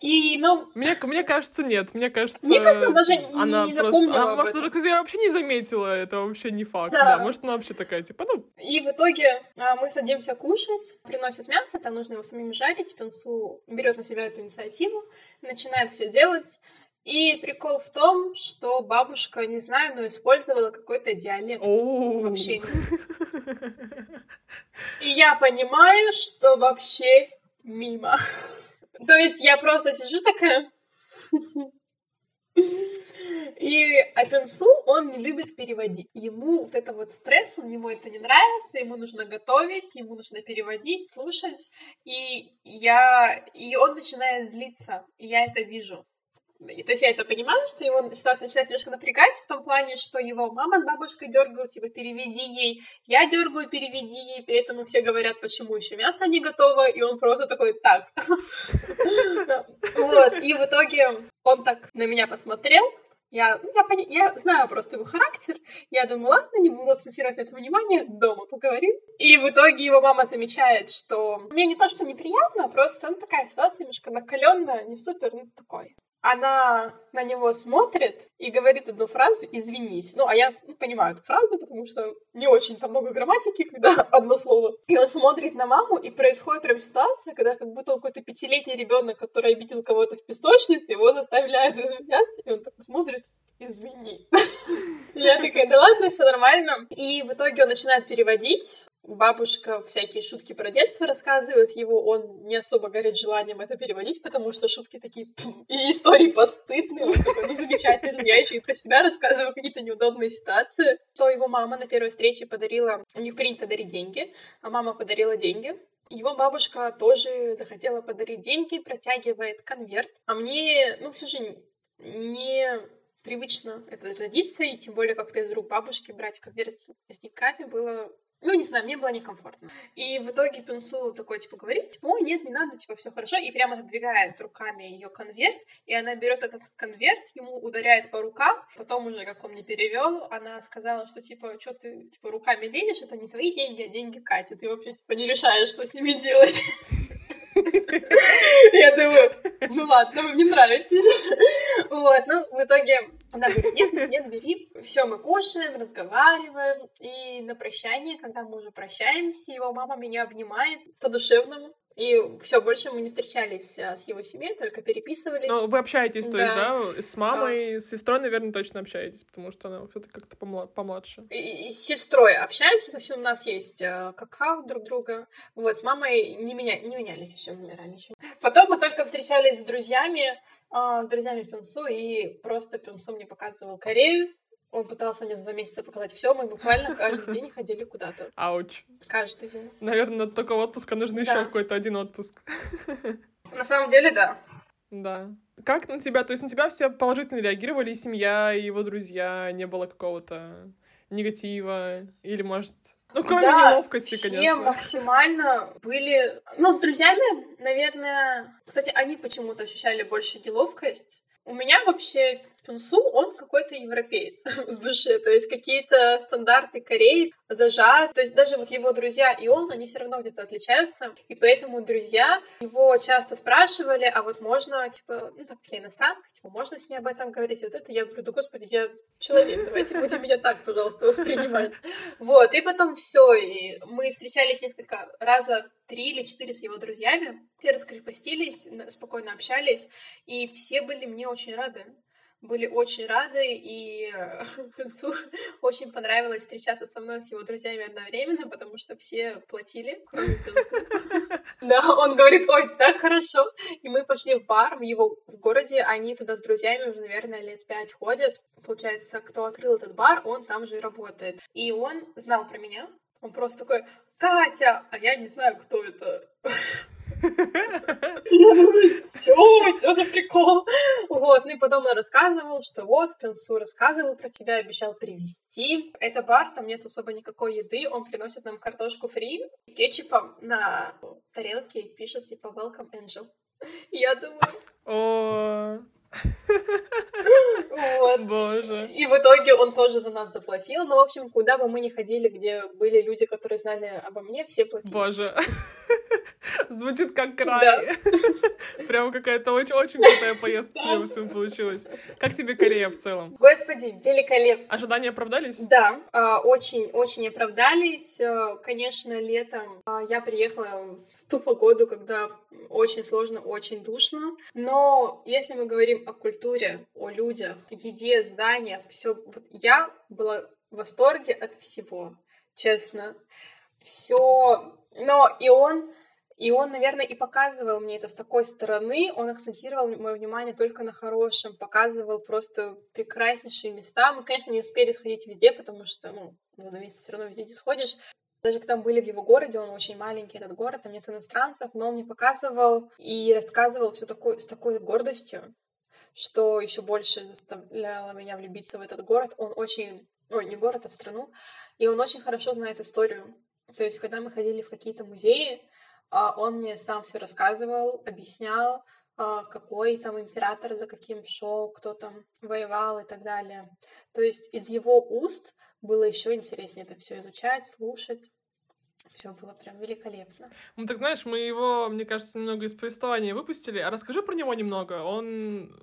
И, ну... Мне кажется, нет. Мне кажется, она даже не запомнила. Она, может, даже, кстати, вообще не заметила. Это вообще не факт. Да. Может, она вообще такая, типа, ну... И в итоге мы садимся кушать, приносят мясо, там нужно его самим жарить. Пёнсу берет на себя эту инициативу, начинает все делать. И прикол в том, что бабушка, не знаю, но использовала какой-то диалект в общении. И я понимаю, что вообще мимо. То есть я просто сижу такая... И Пёнсу, он не любит переводить. Ему вот это вот стресс, ему это не нравится, ему нужно готовить, ему нужно переводить, слушать. И он начинает злиться, и я это вижу. То есть я это понимаю, что его ситуация начинает немножко напрягать в том плане, что его мама с бабушкой дергают, типа, переведи ей, я дергаю, переведи ей, при этом все говорят, почему еще мясо не готово, и он просто такой: так. Вот, и в итоге он так на меня посмотрел, я знаю просто его характер, я думаю, ладно, не буду акцентировать на это внимание, дома поговорим. И в итоге его мама замечает, что мне не то, что неприятно, просто, ну, такая ситуация немножко накаленная, не супер, ну, такой. она на него смотрит и говорит одну фразу «извинись». Ну, а я понимаю эту фразу, потому что не очень там много грамматики, когда одно слово. И он смотрит на маму, и происходит прям ситуация, когда как будто какой-то 5-летний ребенок, который обидел кого-то в песочнице, его заставляют извиняться, и он так смотрит «извини». Я такая, да ладно, все нормально. И в итоге он начинает переводить. Бабушка всякие шутки про детство рассказывает его, он не особо горит желанием это переводить, потому что шутки такие и истории постыдные, он такой, ну замечательно, я еще и про себя рассказываю какие-то неудобные ситуации. То его мама на первой встрече подарила, у них принято дарить деньги, а мама подарила деньги. Его бабушка тоже захотела подарить деньги, протягивает конверт, а мне, ну всю жизнь непривычно эта традиция, и тем более как-то из рук бабушки брать конверт с деньгами было... Ну, не знаю, мне было некомфортно. И в итоге Пёнсу такой, типа, говорит, типа, ой, нет, не надо, типа, все хорошо. И прямо отодвигает руками ее конверт. И она берет этот конверт, ему ударяет по рукам. Потом уже, как он мне перевел, она сказала, что, типа, что ты, типа, руками лезешь, это не твои деньги, а деньги Кати. Ты вообще, типа, не решаешь, что с ними делать. Я думаю, ну ладно, вы мне нравитесь. Вот, ну, в итоге она говорит, нет, бери. Все, мы кушаем, разговариваем. И на прощание, когда мы уже прощаемся, его мама меня обнимает по-душевному. И все, больше мы не встречались с его семьей, только переписывались. Но вы общаетесь, то есть, да? С мамой, с сестрой, наверное, точно общаетесь, потому что она все-таки как-то помладше. И с сестрой общаемся, то есть у нас есть какао друг друга. Вот, с мамой не менялись еще номерами. Еще. Потом мы только встречались с друзьями Пёнсу, и просто Пёнсу мне показывал Корею. Он пытался мне за 2 месяца показать все, мы буквально каждый день ходили куда-то. Ауч. Каждый день. Наверное, от такого отпуска нужно еще какой-то один отпуск. На самом деле, да. Да. Как на тебя? То есть на тебя все положительно реагировали, и семья, и его друзья, не было какого-то негатива? Или, может... Ну, кроме неловкости, все, конечно. Да, максимально были... Ну, с друзьями, наверное... Кстати, они почему-то ощущали больше неловкость. У меня вообще Пёнсу, он какой-то европеец в душе, то есть какие-то стандарты Кореи зажат, то есть даже вот его друзья и он, они все равно где-то отличаются, и поэтому друзья его часто спрашивали, а вот можно, типа, ну так как я иностранка, типа, можно с ней об этом говорить, вот это я говорю, да господи, я человек, давайте будем меня так, пожалуйста, воспринимать. Вот, и потом все, и мы встречались несколько раза, 3 или 4 с его друзьями, все раскрепостились, спокойно общались, и все были мне очень рады. И Пёнсу очень понравилось встречаться со мной с его друзьями одновременно, потому что все платили, кроме Пёнсу. Да, он говорит, ой, так хорошо. И мы пошли в бар в его городе, они туда с друзьями уже, наверное, лет 5 ходят. Получается, кто открыл этот бар, он там же и работает. И он знал про меня, он просто такой, Катя, а я не знаю, кто это... Я думаю, чё за прикол? Вот, ну и потом он рассказывал, что вот, Пёнсу рассказывал про тебя, обещал привезти. Это бар, там нет особо никакой еды, он приносит нам картошку фри, кетчупом на тарелке пишет, типа, welcome, Angel. И я думаю... Вот. Боже. И в итоге он тоже за нас заплатил. Но, в общем, куда бы мы ни ходили, где были люди, которые знали обо мне, все платили. Боже. Звучит как край. Да. Прям какая-то очень-очень крутая поездка с Юссэм получилась. Как тебе Корея в целом? Господи, великолепно. Ожидания оправдались? Да, очень-очень оправдались. Конечно, летом я приехала в ту погоду, когда очень сложно, очень душно. Но если мы говорим о культуре, о людях, еде, зданиях, все, я была в восторге от всего, честно. Все, но и он, наверное, и показывал мне это с такой стороны, он акцентировал мое внимание только на хорошем, показывал просто прекраснейшие места. Мы, конечно, не успели сходить везде, потому что, за 2 месяца все равно везде не сходишь. Даже когда мы были в его городе, он очень маленький, этот город, там нет иностранцев, но он мне показывал и рассказывал все такое с такой гордостью, что еще больше заставляло меня влюбиться в этот город. Он очень... Ой, не город, а в страну. И он очень хорошо знает историю. То есть, когда мы ходили в какие-то музеи, он мне сам все рассказывал, объяснял, какой там император, за каким шел, кто там воевал и так далее. То есть, из его уст было еще интереснее это все изучать, слушать. Все было прям великолепно. Ну, так знаешь, мы его, мне кажется, немного из повествования выпустили. А расскажи про него немного. Он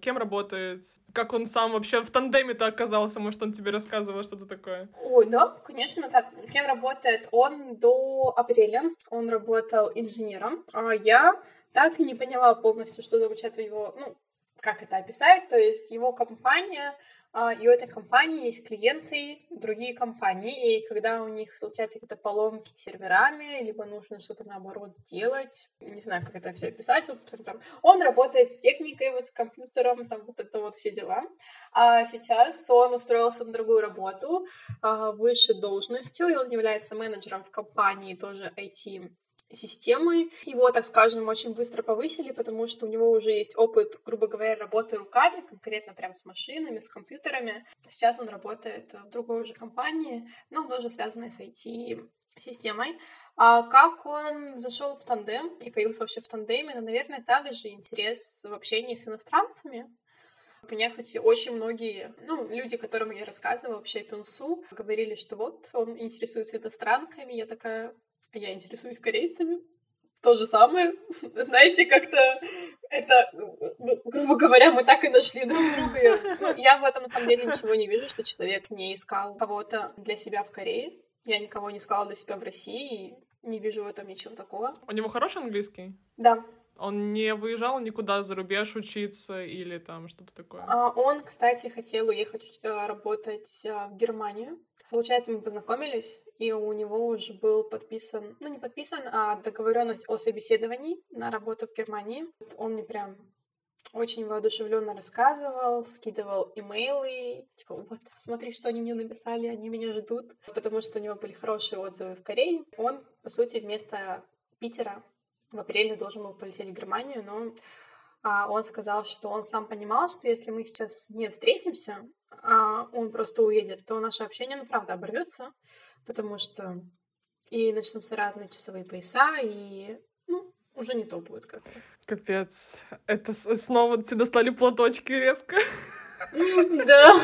кем работает? Как он сам вообще в тандеме-то оказался? Может, он тебе рассказывал что-то такое? Ой, да, конечно, так. Кем работает? Он до апреля. Он работал инженером. А я так и не поняла полностью, что заключается в его... Ну, как это описать? То есть его компания... И у этой компании есть клиенты, другие компании, и когда у них случаются какие-то поломки с серверами, либо нужно что-то наоборот сделать, не знаю, как это все описать, он работает с техникой, с компьютером, там вот это вот все дела. А сейчас он устроился на другую работу, выше должностью, и он является менеджером в компании, тоже IT системы. Его, так скажем, очень быстро повысили, потому что у него уже есть опыт, грубо говоря, работы руками, конкретно прям с машинами, с компьютерами. Сейчас он работает в другой уже компании, но тоже связанной с IT-системой. А как он зашел в тандем и появился вообще в тандеме, ну, наверное, также интерес в общении с иностранцами. У меня, кстати, очень многие, ну, люди, которым я рассказывала, вообще Пёнсу, говорили, что вот, он интересуется иностранками. Я такая... Я интересуюсь корейцами. То же самое. Знаете, как-то это, грубо говоря, мы так и нашли друг друга. Ну, я в этом, на самом деле, ничего не вижу, что человек не искал кого-то для себя в Корее. Я никого не искала для себя в России. Не вижу в этом ничего такого. У него хороший английский? Да. Он не выезжал никуда за рубеж учиться или там что-то такое? Он, кстати, хотел уехать работать в Германию. Получается, мы познакомились, и у него уже был подписан, ну не подписан, а договоренность о собеседовании на работу в Германии. Он мне прям очень воодушевленно рассказывал, скидывал имейлы, типа вот, смотри, что они мне написали, они меня ждут, потому что у него были хорошие отзывы в Корее. Он, по сути, вместо Питера в апреле должен был полететь в Германию, но он сказал, что он сам понимал, что если мы сейчас не встретимся, он просто уедет, то наше общение, ну, правда, оборвется, потому что и начнутся разные часовые пояса, и, ну, уже не то будет как-то. Капец. Это снова тебе достали платочки резко. Да.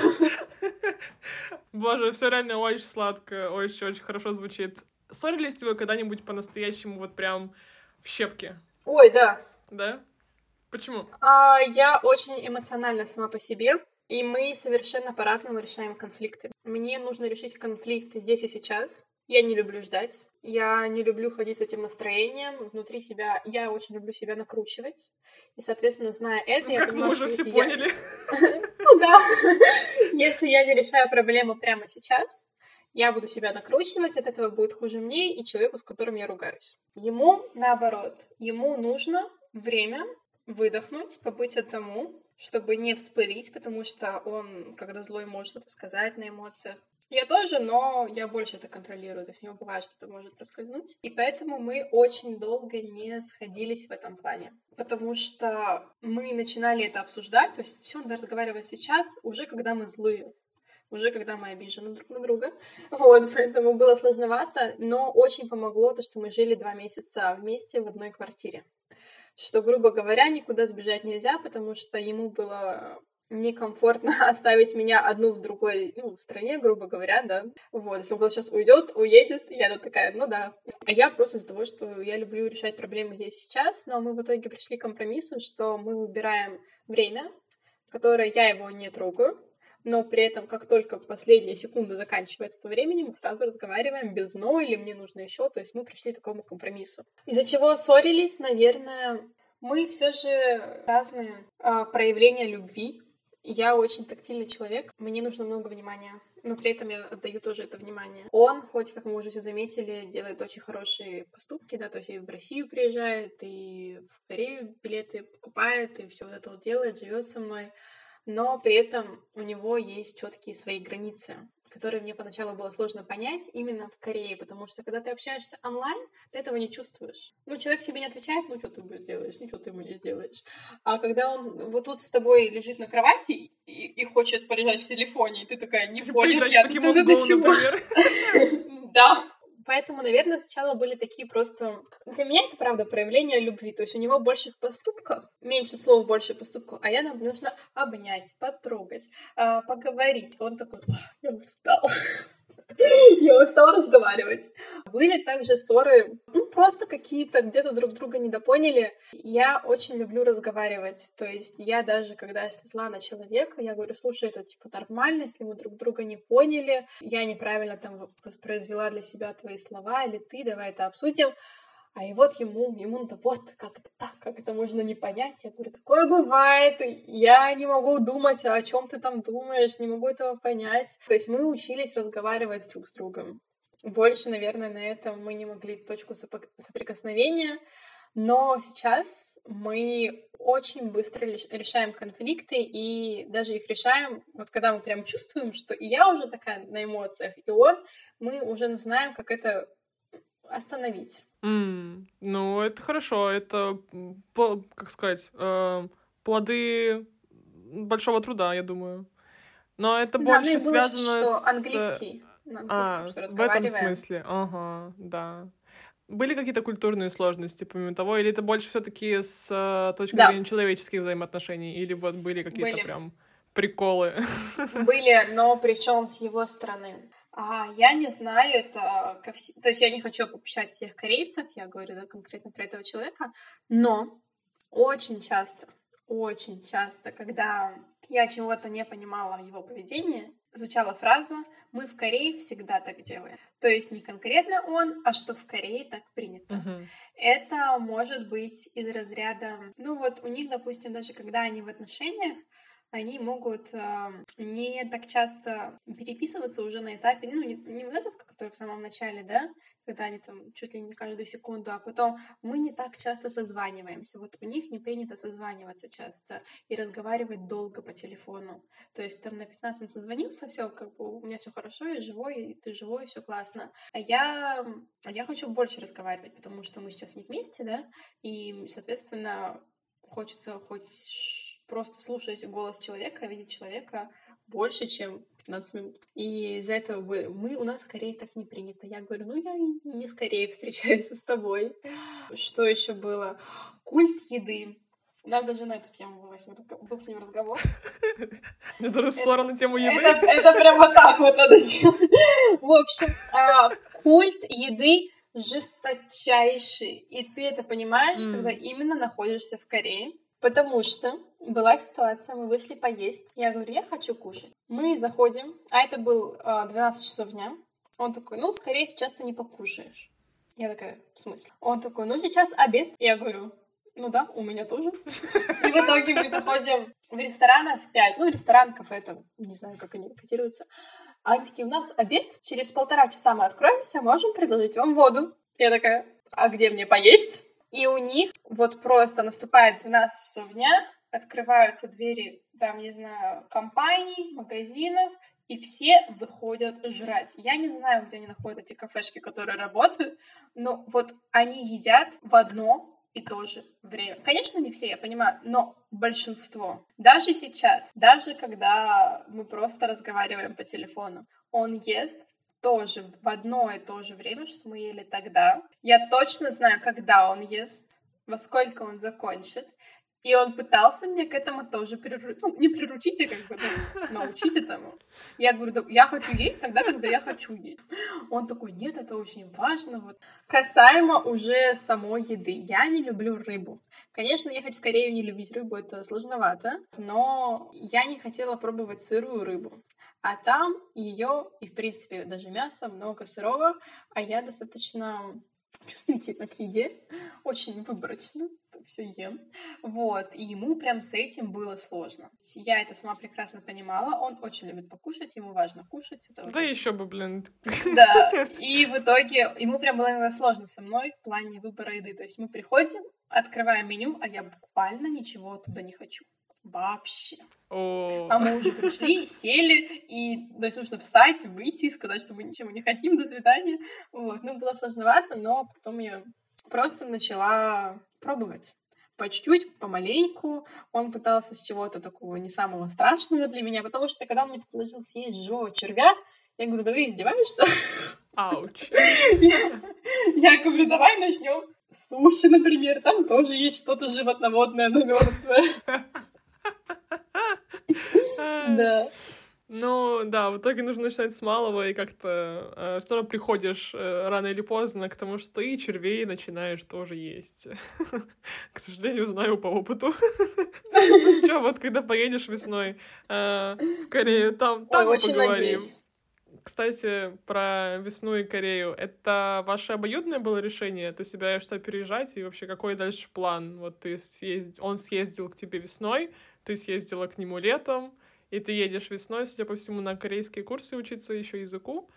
Боже, все реально очень сладко, очень-очень хорошо звучит. Ссорились вы когда-нибудь по-настоящему вот прям в щепки? Ой, да. Да? Почему? Я очень эмоциональна сама по себе, и мы совершенно по-разному решаем конфликты. Мне нужно решить конфликт здесь и сейчас. Я не люблю ждать. Я не люблю ходить с этим настроением внутри себя. Я очень люблю себя накручивать. И, соответственно, зная это, ну, я понимаю, мы уже все поняли. Ну да. Если я не решаю проблему прямо сейчас, я буду себя накручивать, от этого будет хуже мне и человеку, с которым я ругаюсь. Ему, наоборот, ему нужно время выдохнуть, побыть одному, чтобы не вспылить, потому что он, когда злой, может это сказать на эмоциях. Я тоже, но я больше это контролирую, то есть у него бывает, что это может проскользнуть. И поэтому мы очень долго не сходились в этом плане, потому что мы начинали это обсуждать, то есть все надо разговаривать сейчас, уже когда мы злые. Уже когда мы обижены друг на друга, вот, поэтому было сложновато, но очень помогло то, что мы жили 2 месяца вместе в одной квартире, что, грубо говоря, никуда сбежать нельзя, потому что ему было некомфортно оставить меня одну в другой, ну, стране, грубо говоря, да, вот, если он сейчас уедет, я тут такая, ну да. Я просто из-за того, что я люблю решать проблемы здесь сейчас, но мы в итоге пришли к компромиссу, что мы выбираем время, которое я его не трогаю, но при этом, как только последняя секунда заканчивается то времени, мы сразу разговариваем без «но» или «мне нужно еще», то есть мы пришли к такому компромиссу. Из-за чего ссорились, наверное, мы все же разные проявления любви. Я очень тактильный человек, мне нужно много внимания, но при этом я отдаю тоже это внимание. Он, хоть, как мы уже все заметили, делает очень хорошие поступки, да, то есть и в Россию приезжает, и в Корею билеты покупает, и все вот это вот делает, живет со мной. Но при этом у него есть четкие свои границы, которые мне поначалу было сложно понять именно в Корее, потому что когда ты общаешься онлайн, ты этого не чувствуешь. Ну, человек себе не отвечает, ну, что ты будешь делаешь, ну, что ты ему не сделаешь. А когда он вот тут с тобой лежит на кровати и хочет полежать в телефоне, и ты такая, не понял, я до чего. Да. Поэтому, наверное, сначала были такие просто... Для меня это, правда, проявление любви. То есть у него больше в поступках, меньше слов, больше поступков. А я, нам нужно обнять, потрогать, поговорить. Он такой, я устал. Я устала разговаривать. Были также ссоры, просто какие-то где-то друг друга недопоняли. Я очень люблю разговаривать, то есть я даже, когда зла на человека, я говорю, слушай, это типа нормально, если мы друг друга не поняли, я неправильно там воспроизвела для себя твои слова, или ты, давай это обсудим. А и вот ему-то вот, как это так, как это можно не понять? Я говорю, такое бывает, я не могу думать, о чем ты там думаешь, не могу этого понять. То есть мы учились разговаривать друг с другом. Больше, наверное, на этом мы не могли точку соприкосновения, но сейчас мы очень быстро решаем конфликты и даже их решаем, вот когда мы прям чувствуем, что и я уже такая на эмоциях, и он, мы уже знаем, как это остановить. Ну, это хорошо, это, как сказать, плоды большого труда, я думаю. Но это больше связано с... английский, на английском, что разговариваем. В этом смысле, ага, да. Были какие-то культурные сложности, помимо того, или это больше все-таки с точки зрения человеческих взаимоотношений, или вот были какие-то прям приколы? Были, но причем с его стороны. Я не знаю, это... То есть я не хочу обобщать всех корейцев, я говорю конкретно про этого человека, но очень часто, когда я чего-то не понимала в его поведении, звучала фраза «мы в Корее всегда так делаем». То есть не конкретно он, а что в Корее так принято. Это может быть из разряда... Ну вот у них, допустим, даже когда они в отношениях, они могут не так часто переписываться уже на этапе, не вот этот, который в самом начале, да, когда они там чуть ли не каждую секунду, а потом мы не так часто созваниваемся. Вот у них не принято созваниваться часто и разговаривать долго по телефону. То есть там на 15 минут созвонился, все, как бы у меня все хорошо, я живой, и ты живой, все классно. А я хочу больше разговаривать, потому что мы сейчас не вместе, да, и, соответственно, хочется хоть... просто слушать голос человека, видеть человека больше, чем 15 минут. И из-за этого у нас в Корее так не принято. Я говорю, я не с Кореей встречаюсь, а с тобой. Что еще было? Культ еды. Надо же на эту тему был с ним разговор. Это рассора на тему еды. Это прямо так вот надо делать. В общем, культ еды жесточайший. И ты это понимаешь, когда именно находишься в Корее. Потому что была ситуация, мы вышли поесть. Я говорю, я хочу кушать. Мы заходим, а это был 12 часов дня. Он такой, скорее сейчас ты не покушаешь. Я такая, в смысле? Он такой, сейчас обед. Я говорю, да, у меня тоже. И в итоге мы заходим в ресторан в 5. Ресторан, кафе, это, не знаю, как они котируются. А они такие, у нас обед, через 1,5 часа мы откроемся, можем предложить вам воду. Я такая, а где мне поесть? И у них вот просто наступает 12 часов дня, открываются двери, там, не знаю, компаний, магазинов, и все выходят жрать. Я не знаю, где они находят эти кафешки, которые работают, но вот они едят в одно и то же время. Конечно, не все, я понимаю, но большинство. Даже сейчас, даже когда мы просто разговариваем по телефону, он ест тоже в одно и то же время, что мы ели тогда. Я точно знаю, когда он ест, во сколько он закончит. И он пытался меня к этому тоже не приручить, а научить этому. Я говорю, да, я хочу есть тогда, когда я хочу есть. Он такой, нет, это очень важно. Вот. Касаемо уже самой еды. Я не люблю рыбу. Конечно, ехать в Корею не любить рыбу, это сложновато. Но я не хотела пробовать сырую рыбу. А там ее и, в принципе, даже мясо, много сырого. А я достаточно чувствительна к еде, очень выборочно все ем. Вот, и ему прям с этим было сложно. Я это сама прекрасно понимала. Он очень любит покушать, ему важно кушать. Это да вот... еще бы, блин. Да, и в итоге ему прям было иногда сложно со мной в плане выбора еды. То есть мы приходим, открываем меню, а я буквально ничего оттуда не хочу. Вообще. А мы уже пришли, сели, и то есть нужно встать, выйти, сказать, что мы ничего не хотим, до свидания. Вот. Было сложновато, но потом я просто начала пробовать. По чуть-чуть, помаленьку. Он пытался с чего-то такого не самого страшного для меня, потому что когда он мне предложил съесть живого червя, я говорю, да ты издеваешься? Ауч. Я говорю, давай начнем. Суши, например, там тоже есть что-то животноводное, но мёртвое. Да. Ну, да, в итоге нужно начинать с малого, и как-то все равно приходишь рано или поздно к тому, что и червей начинаешь тоже есть. К сожалению, знаю по опыту. Ничего, вот когда поедешь весной в Корею, там поговорим. Кстати, про весну и Корею. Это ваше обоюдное было решение? Ты собираешься что переезжать? И вообще, какой дальше план? Вот ты он съездил к тебе весной, ты съездила к нему летом, и ты едешь весной, судя по всему, на корейские курсы учиться еще языку.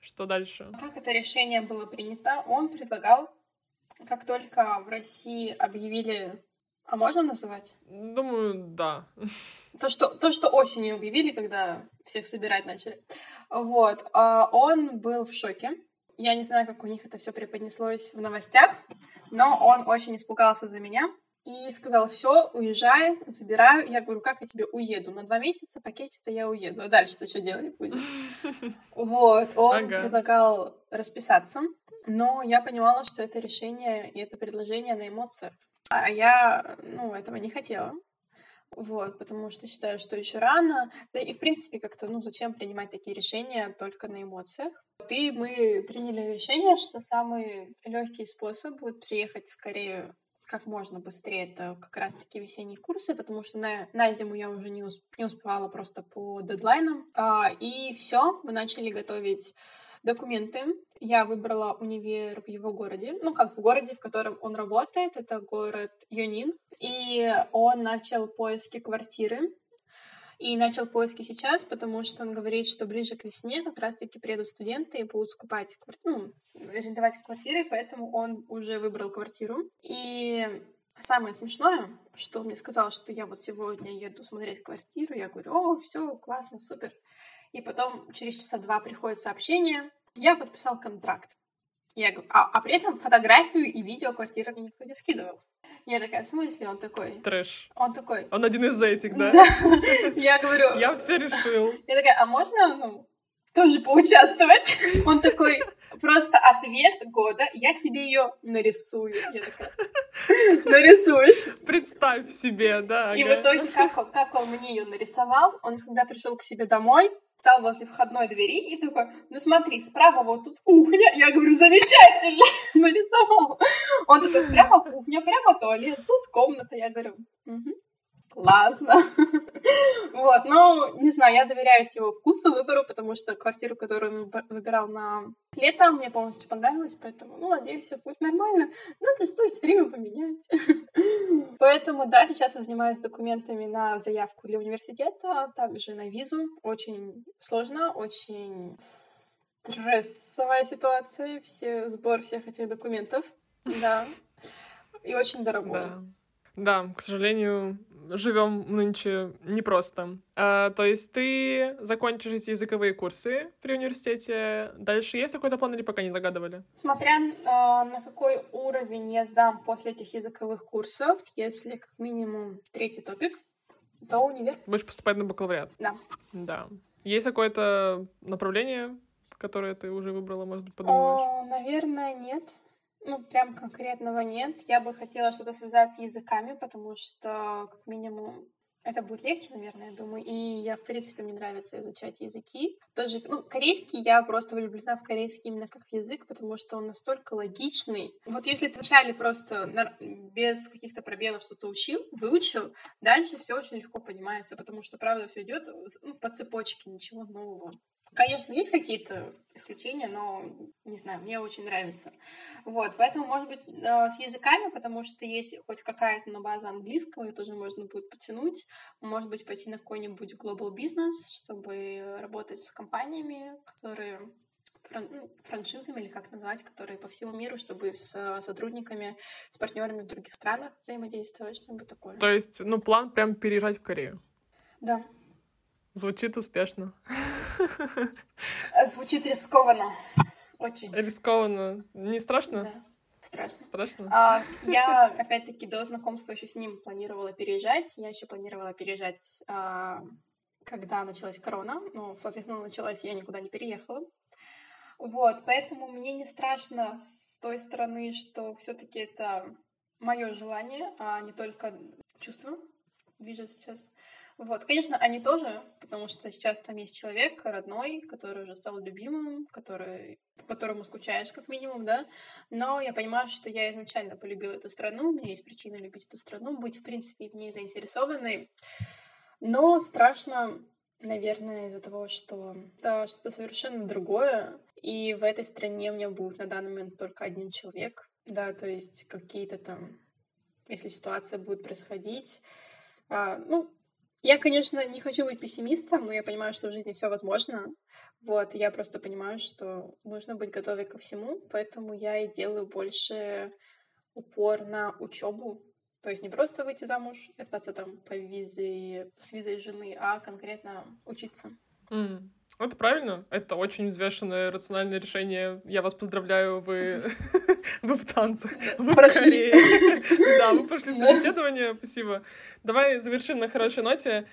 Что дальше? Как это решение было принято? Он предлагал, как только в России объявили... А можно называть? Думаю, да. То, что осенью объявили, когда всех собирать начали. Вот. Он был в шоке. Я не знаю, как у них это все преподнеслось в новостях, но он очень испугался за меня. И сказал, все, уезжай, забираю. Я говорю, как я тебе уеду? На 2 месяца пакете-то я уеду. А дальше-то что делать будем? Вот, он предлагал расписаться, но я понимала, что это решение и это предложение на эмоциях. А я, этого не хотела. Вот, потому что считаю, что еще рано. Да и, в принципе, как-то, зачем принимать такие решения только на эмоциях? И мы приняли решение, что самый легкий способ будет приехать в Корею как можно быстрее, это как раз-таки весенние курсы, потому что на зиму я уже не успевала просто по дедлайнам. И все, мы начали готовить документы. Я выбрала универ в его городе, в городе, в котором он работает, это город Юнин. И он начал поиски квартиры. И начал поиски сейчас, потому что он говорит, что ближе к весне как раз-таки приедут студенты и будут скупать арендовать квартиры, поэтому он уже выбрал квартиру. И самое смешное, что он мне сказал, что я вот сегодня еду смотреть квартиру, я говорю, все классно, супер. И потом через часа 2 приходит сообщение, я подписал контракт. Я говорю, а при этом фотографию и видео квартиры мне никто не скидывал. Я такая, в смысле? Он такой... Трэш. Он такой... Он один из этих, да? Да. Я говорю... Я все решил. Я такая, а можно тоже поучаствовать? Он такой, просто ответ года, я тебе ее нарисую. Я такая, нарисуешь? Представь себе, да. И в итоге, как он мне ее нарисовал, он когда пришел к себе домой, встал возле входной двери и такой, смотри, справа вот тут кухня. Я говорю, замечательно, нарисовал. Он такой, справа кухня, прямо туалет, тут комната. Я говорю, классно. Вот, не знаю, я доверяюсь его вкусу, выбору, потому что квартиру, которую он выбирал на лето, мне полностью понравилась, поэтому, надеюсь, все будет нормально. Но если что, все время поменять. Поэтому, да, сейчас я занимаюсь документами на заявку для университета, также на визу. Очень сложно, очень стрессовая ситуация, сбор всех этих документов, да, и очень дорогой. Да, к сожалению, живем нынче непросто. То есть ты закончишь эти языковые курсы при университете. Дальше есть какой-то план или пока не загадывали? Смотря на какой уровень я сдам после этих языковых курсов, если как минимум 3 топик, то универ. Будешь поступать на бакалавриат? Да. Есть какое-то направление, которое ты уже выбрала, может быть, подумаешь? Наверное, нет. Прям конкретного нет. Я бы хотела что-то связать с языками, потому что, как минимум, это будет легче, наверное, я думаю. И я, в принципе, мне нравится изучать языки. Тоже, корейский, я просто влюблена в корейский именно как язык, потому что он настолько логичный. Вот если ты вначале просто без каких-то пробелов что-то выучил, дальше все очень легко понимается, потому что, правда, все идет по цепочке, ничего нового. Конечно, есть какие-то исключения, но, не знаю, мне очень нравится. Вот, поэтому, может быть, с языками, потому что есть хоть какая-то база английского, ее тоже можно будет потянуть. Может быть, пойти на какой-нибудь global business, чтобы работать с компаниями, которые франшизами, или как назвать, которые по всему миру, чтобы с сотрудниками, с партнерами в других странах взаимодействовать, что-нибудь такое. То есть, план прям переезжать в Корею? Да. Звучит успешно. Звучит рискованно. Очень. Рискованно. Не страшно? Да. Страшно. Я, опять-таки, до знакомства еще с ним планировала переезжать. Я еще планировала переезжать, когда началась корона. Соответственно, началась, я никуда не переехала. Вот, поэтому мне не страшно с той стороны, что все-таки это мое желание, а не только чувство. ближе сейчас. Вот, конечно, они тоже, потому что сейчас там есть человек родной, который уже стал любимым, который, по которому скучаешь, как минимум, да. Но я понимаю, что я изначально полюбила эту страну, у меня есть причина любить эту страну, быть, в принципе, в ней заинтересованной. Но страшно, наверное, из-за того, что это что-то совершенно другое, и в этой стране у меня будет на данный момент только один человек, да, то есть какие-то там, если ситуация будет происходить, я, конечно, не хочу быть пессимистом, но я понимаю, что в жизни все возможно. Вот, я просто понимаю, что нужно быть готовой ко всему, поэтому я и делаю больше упор на учебу. То есть не просто выйти замуж и остаться там по визе, с визой жены, а конкретно учиться. Это правильно. Это очень взвешенное, рациональное решение. Я вас поздравляю, вы в танцах, вы в Корее. Да, вы прошли собеседование, спасибо. Давай завершим на хорошей ноте.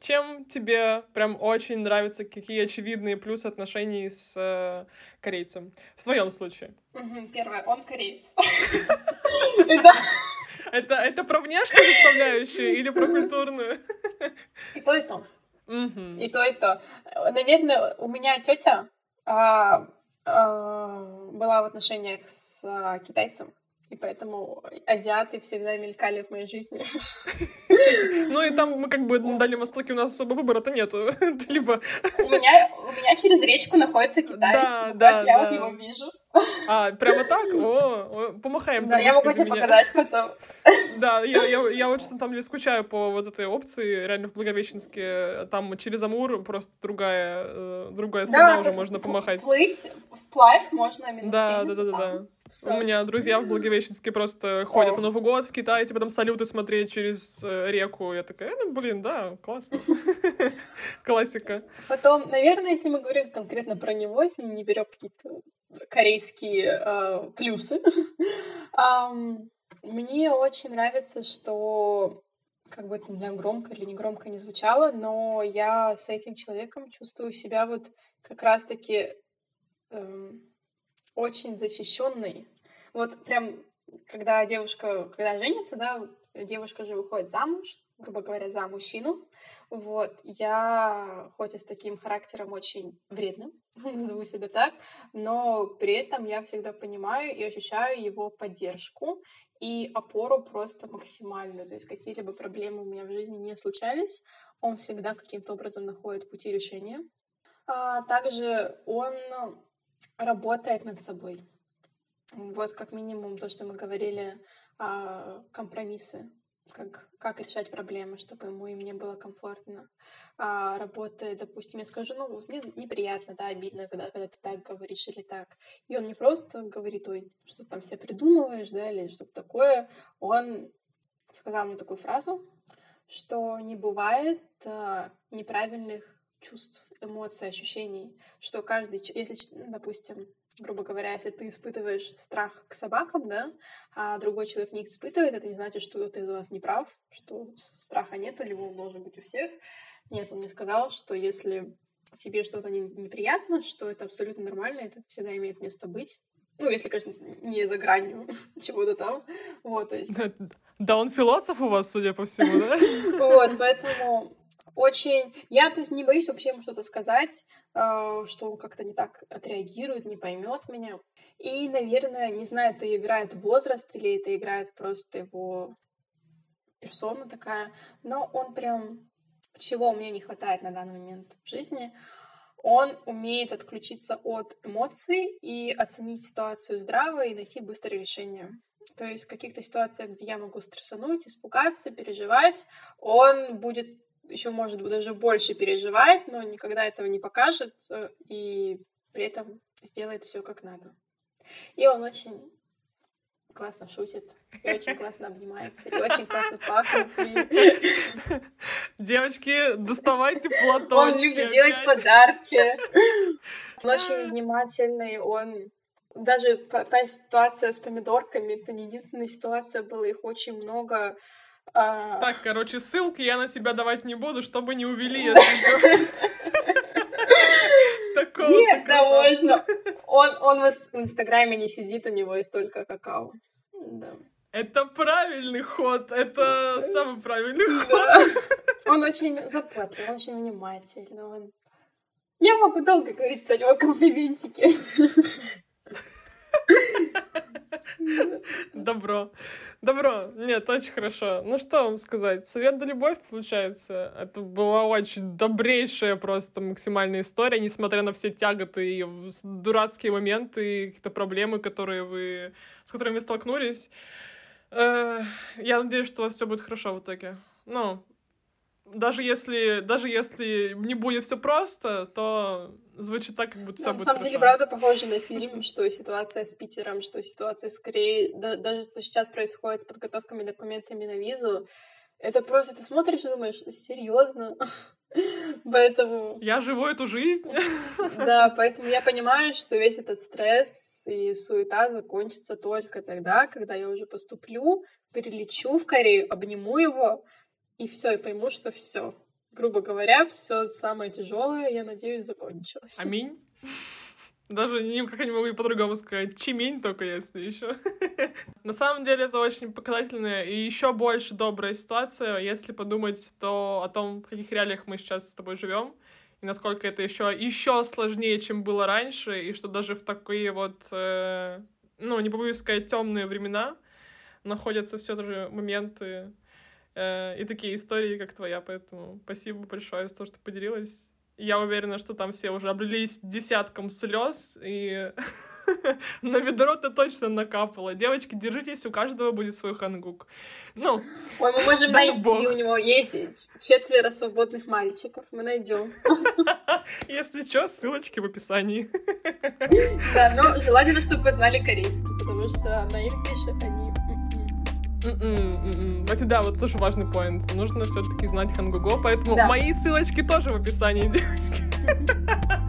Чем тебе прям очень нравится, какие очевидные плюсы отношений с корейцем? В твоем случае. Первое, он кореец. Это про внешнюю составляющую или про культурную? И то, и то. И то, и то. Наверное, у меня тетя была в отношениях с китайцем, и поэтому азиаты всегда мелькали в моей жизни. Ну и там мы как бы на Дальнем Востоке у нас особо выбора-то нету. Либо... У меня через речку находится Китай. Да. Я вот его вижу. А, прямо так? О, помахаем. Да, я могу тебе показать потом. Да, я очень там скучаю по вот этой опции. Реально в Благовещенске там через Амур просто другая страна, да, уже можно помахать. Плыть, вплавь можно минут 7. Да. У меня друзья в Благовещенске просто ходят на Новый год в Китай, типа там салюты смотреть через реку. Я такая, классно. Классика. Потом, наверное, если мы говорим конкретно про него, если не берем какие-то корейские плюсы, мне очень нравится, что, как бы это, не знаю, громко или негромко не звучало, но я с этим человеком чувствую себя вот как раз-таки... очень защищенный. Вот прям, когда женится, да, девушка же выходит замуж, грубо говоря, за мужчину. Вот, я хоть и с таким характером очень вредным, назову себя так, но при этом я всегда понимаю и ощущаю его поддержку и опору просто максимальную. То есть какие-либо проблемы у меня в жизни не случались, он всегда каким-то образом находит пути решения. А также он работает над собой. Вот как минимум то, что мы говорили, компромиссы, как решать проблемы, чтобы ему и мне было комфортно. Работает, допустим, я скажу, мне неприятно, да, обидно, когда ты так говоришь или так. И он не просто говорит, ой, что ты там себе придумываешь, да, или что-то такое. Он сказал мне такую фразу, что не бывает неправильных чувств, эмоций, ощущений, что каждый, если, допустим, грубо говоря, если ты испытываешь страх к собакам, да, а другой человек не испытывает, это не значит, что ты у вас не прав, что страха нет, или он должен быть у всех. Нет, он мне сказал, что если тебе что-то неприятно, что это абсолютно нормально, это всегда имеет место быть. Если, конечно, не за гранью чего-то там. Вот, то есть... Да он философ у вас, судя по всему, да? Вот, поэтому... Очень... Я, то есть, не боюсь вообще ему что-то сказать, что он как-то не так отреагирует, не поймет меня. И, наверное, не знаю, это играет возраст или это играет просто его персона такая, но он прям... Чего мне не хватает на данный момент в жизни, он умеет отключиться от эмоций и оценить ситуацию здраво и найти быстрое решение. То есть в каких-то ситуациях, где я могу стрессануть, испугаться, переживать, он будет... еще может даже больше переживает, но никогда этого не покажет и при этом сделает все как надо. И он очень классно шутит, и очень классно обнимается, и очень классно пахнет. Девочки, доставайте платочки. Он любит делать подарки. Он очень внимательный, он... Даже та ситуация с помидорками, это не единственная ситуация была, их очень много... Так, ссылки я на себя давать не буду, чтобы не увели. Нет, да можно. Он в Инстаграме не сидит, у него есть только какао. Это правильный ход, это самый правильный ход. Он очень заботлив, он очень внимательный. Я могу долго говорить про него комплиментики. Добро. Добро. Нет, очень хорошо. Ну, что вам сказать? Совет да любовь, получается. Это была очень добрейшая просто максимальная история, несмотря на все тяготы и дурацкие моменты, и какие-то проблемы, с которыми вы столкнулись. Я надеюсь, что у вас все будет хорошо в итоге. Ну, даже если не будет все просто, то звучит так, как будто все будет хорошо. На самом деле, правда, похоже на фильм, что ситуация с Питером, что ситуация с Кореей, даже что сейчас происходит с подготовками документами на визу, это просто ты смотришь и думаешь, серьезно. Поэтому... Я живу эту жизнь. Да, поэтому я понимаю, что весь этот стресс и суета закончится только тогда, когда я уже поступлю, перелечу в Корею, обниму его, и все, и пойму, что все. Грубо говоря, все самое тяжелое, я надеюсь, закончилось. Аминь. Даже никак не могу по-другому сказать. Чимень только, если еще. На самом деле, это очень показательная и еще больше добрая ситуация, если подумать то о том, в каких реалиях мы сейчас с тобой живем, и насколько это еще сложнее, чем было раньше, и что даже в такие вот, не побоюсь сказать, темные времена находятся все же моменты и такие истории, как твоя. Поэтому спасибо большое за то, что поделилась. Я уверена, что там все уже облились десятком слез, и на ведро ты точно накапала. Девочки, держитесь, у каждого будет свой хангук. Ну, ой, мы можем найти, у него есть 4 свободных мальчиков, мы найдем. Если что, ссылочки в описании. Да, но желательно, чтобы вы знали корейский, потому что на их пишет они... Кстати, да, вот тоже важный поинт. Нужно все-таки знать хангуго, поэтому мои ссылочки тоже в описании, девочки.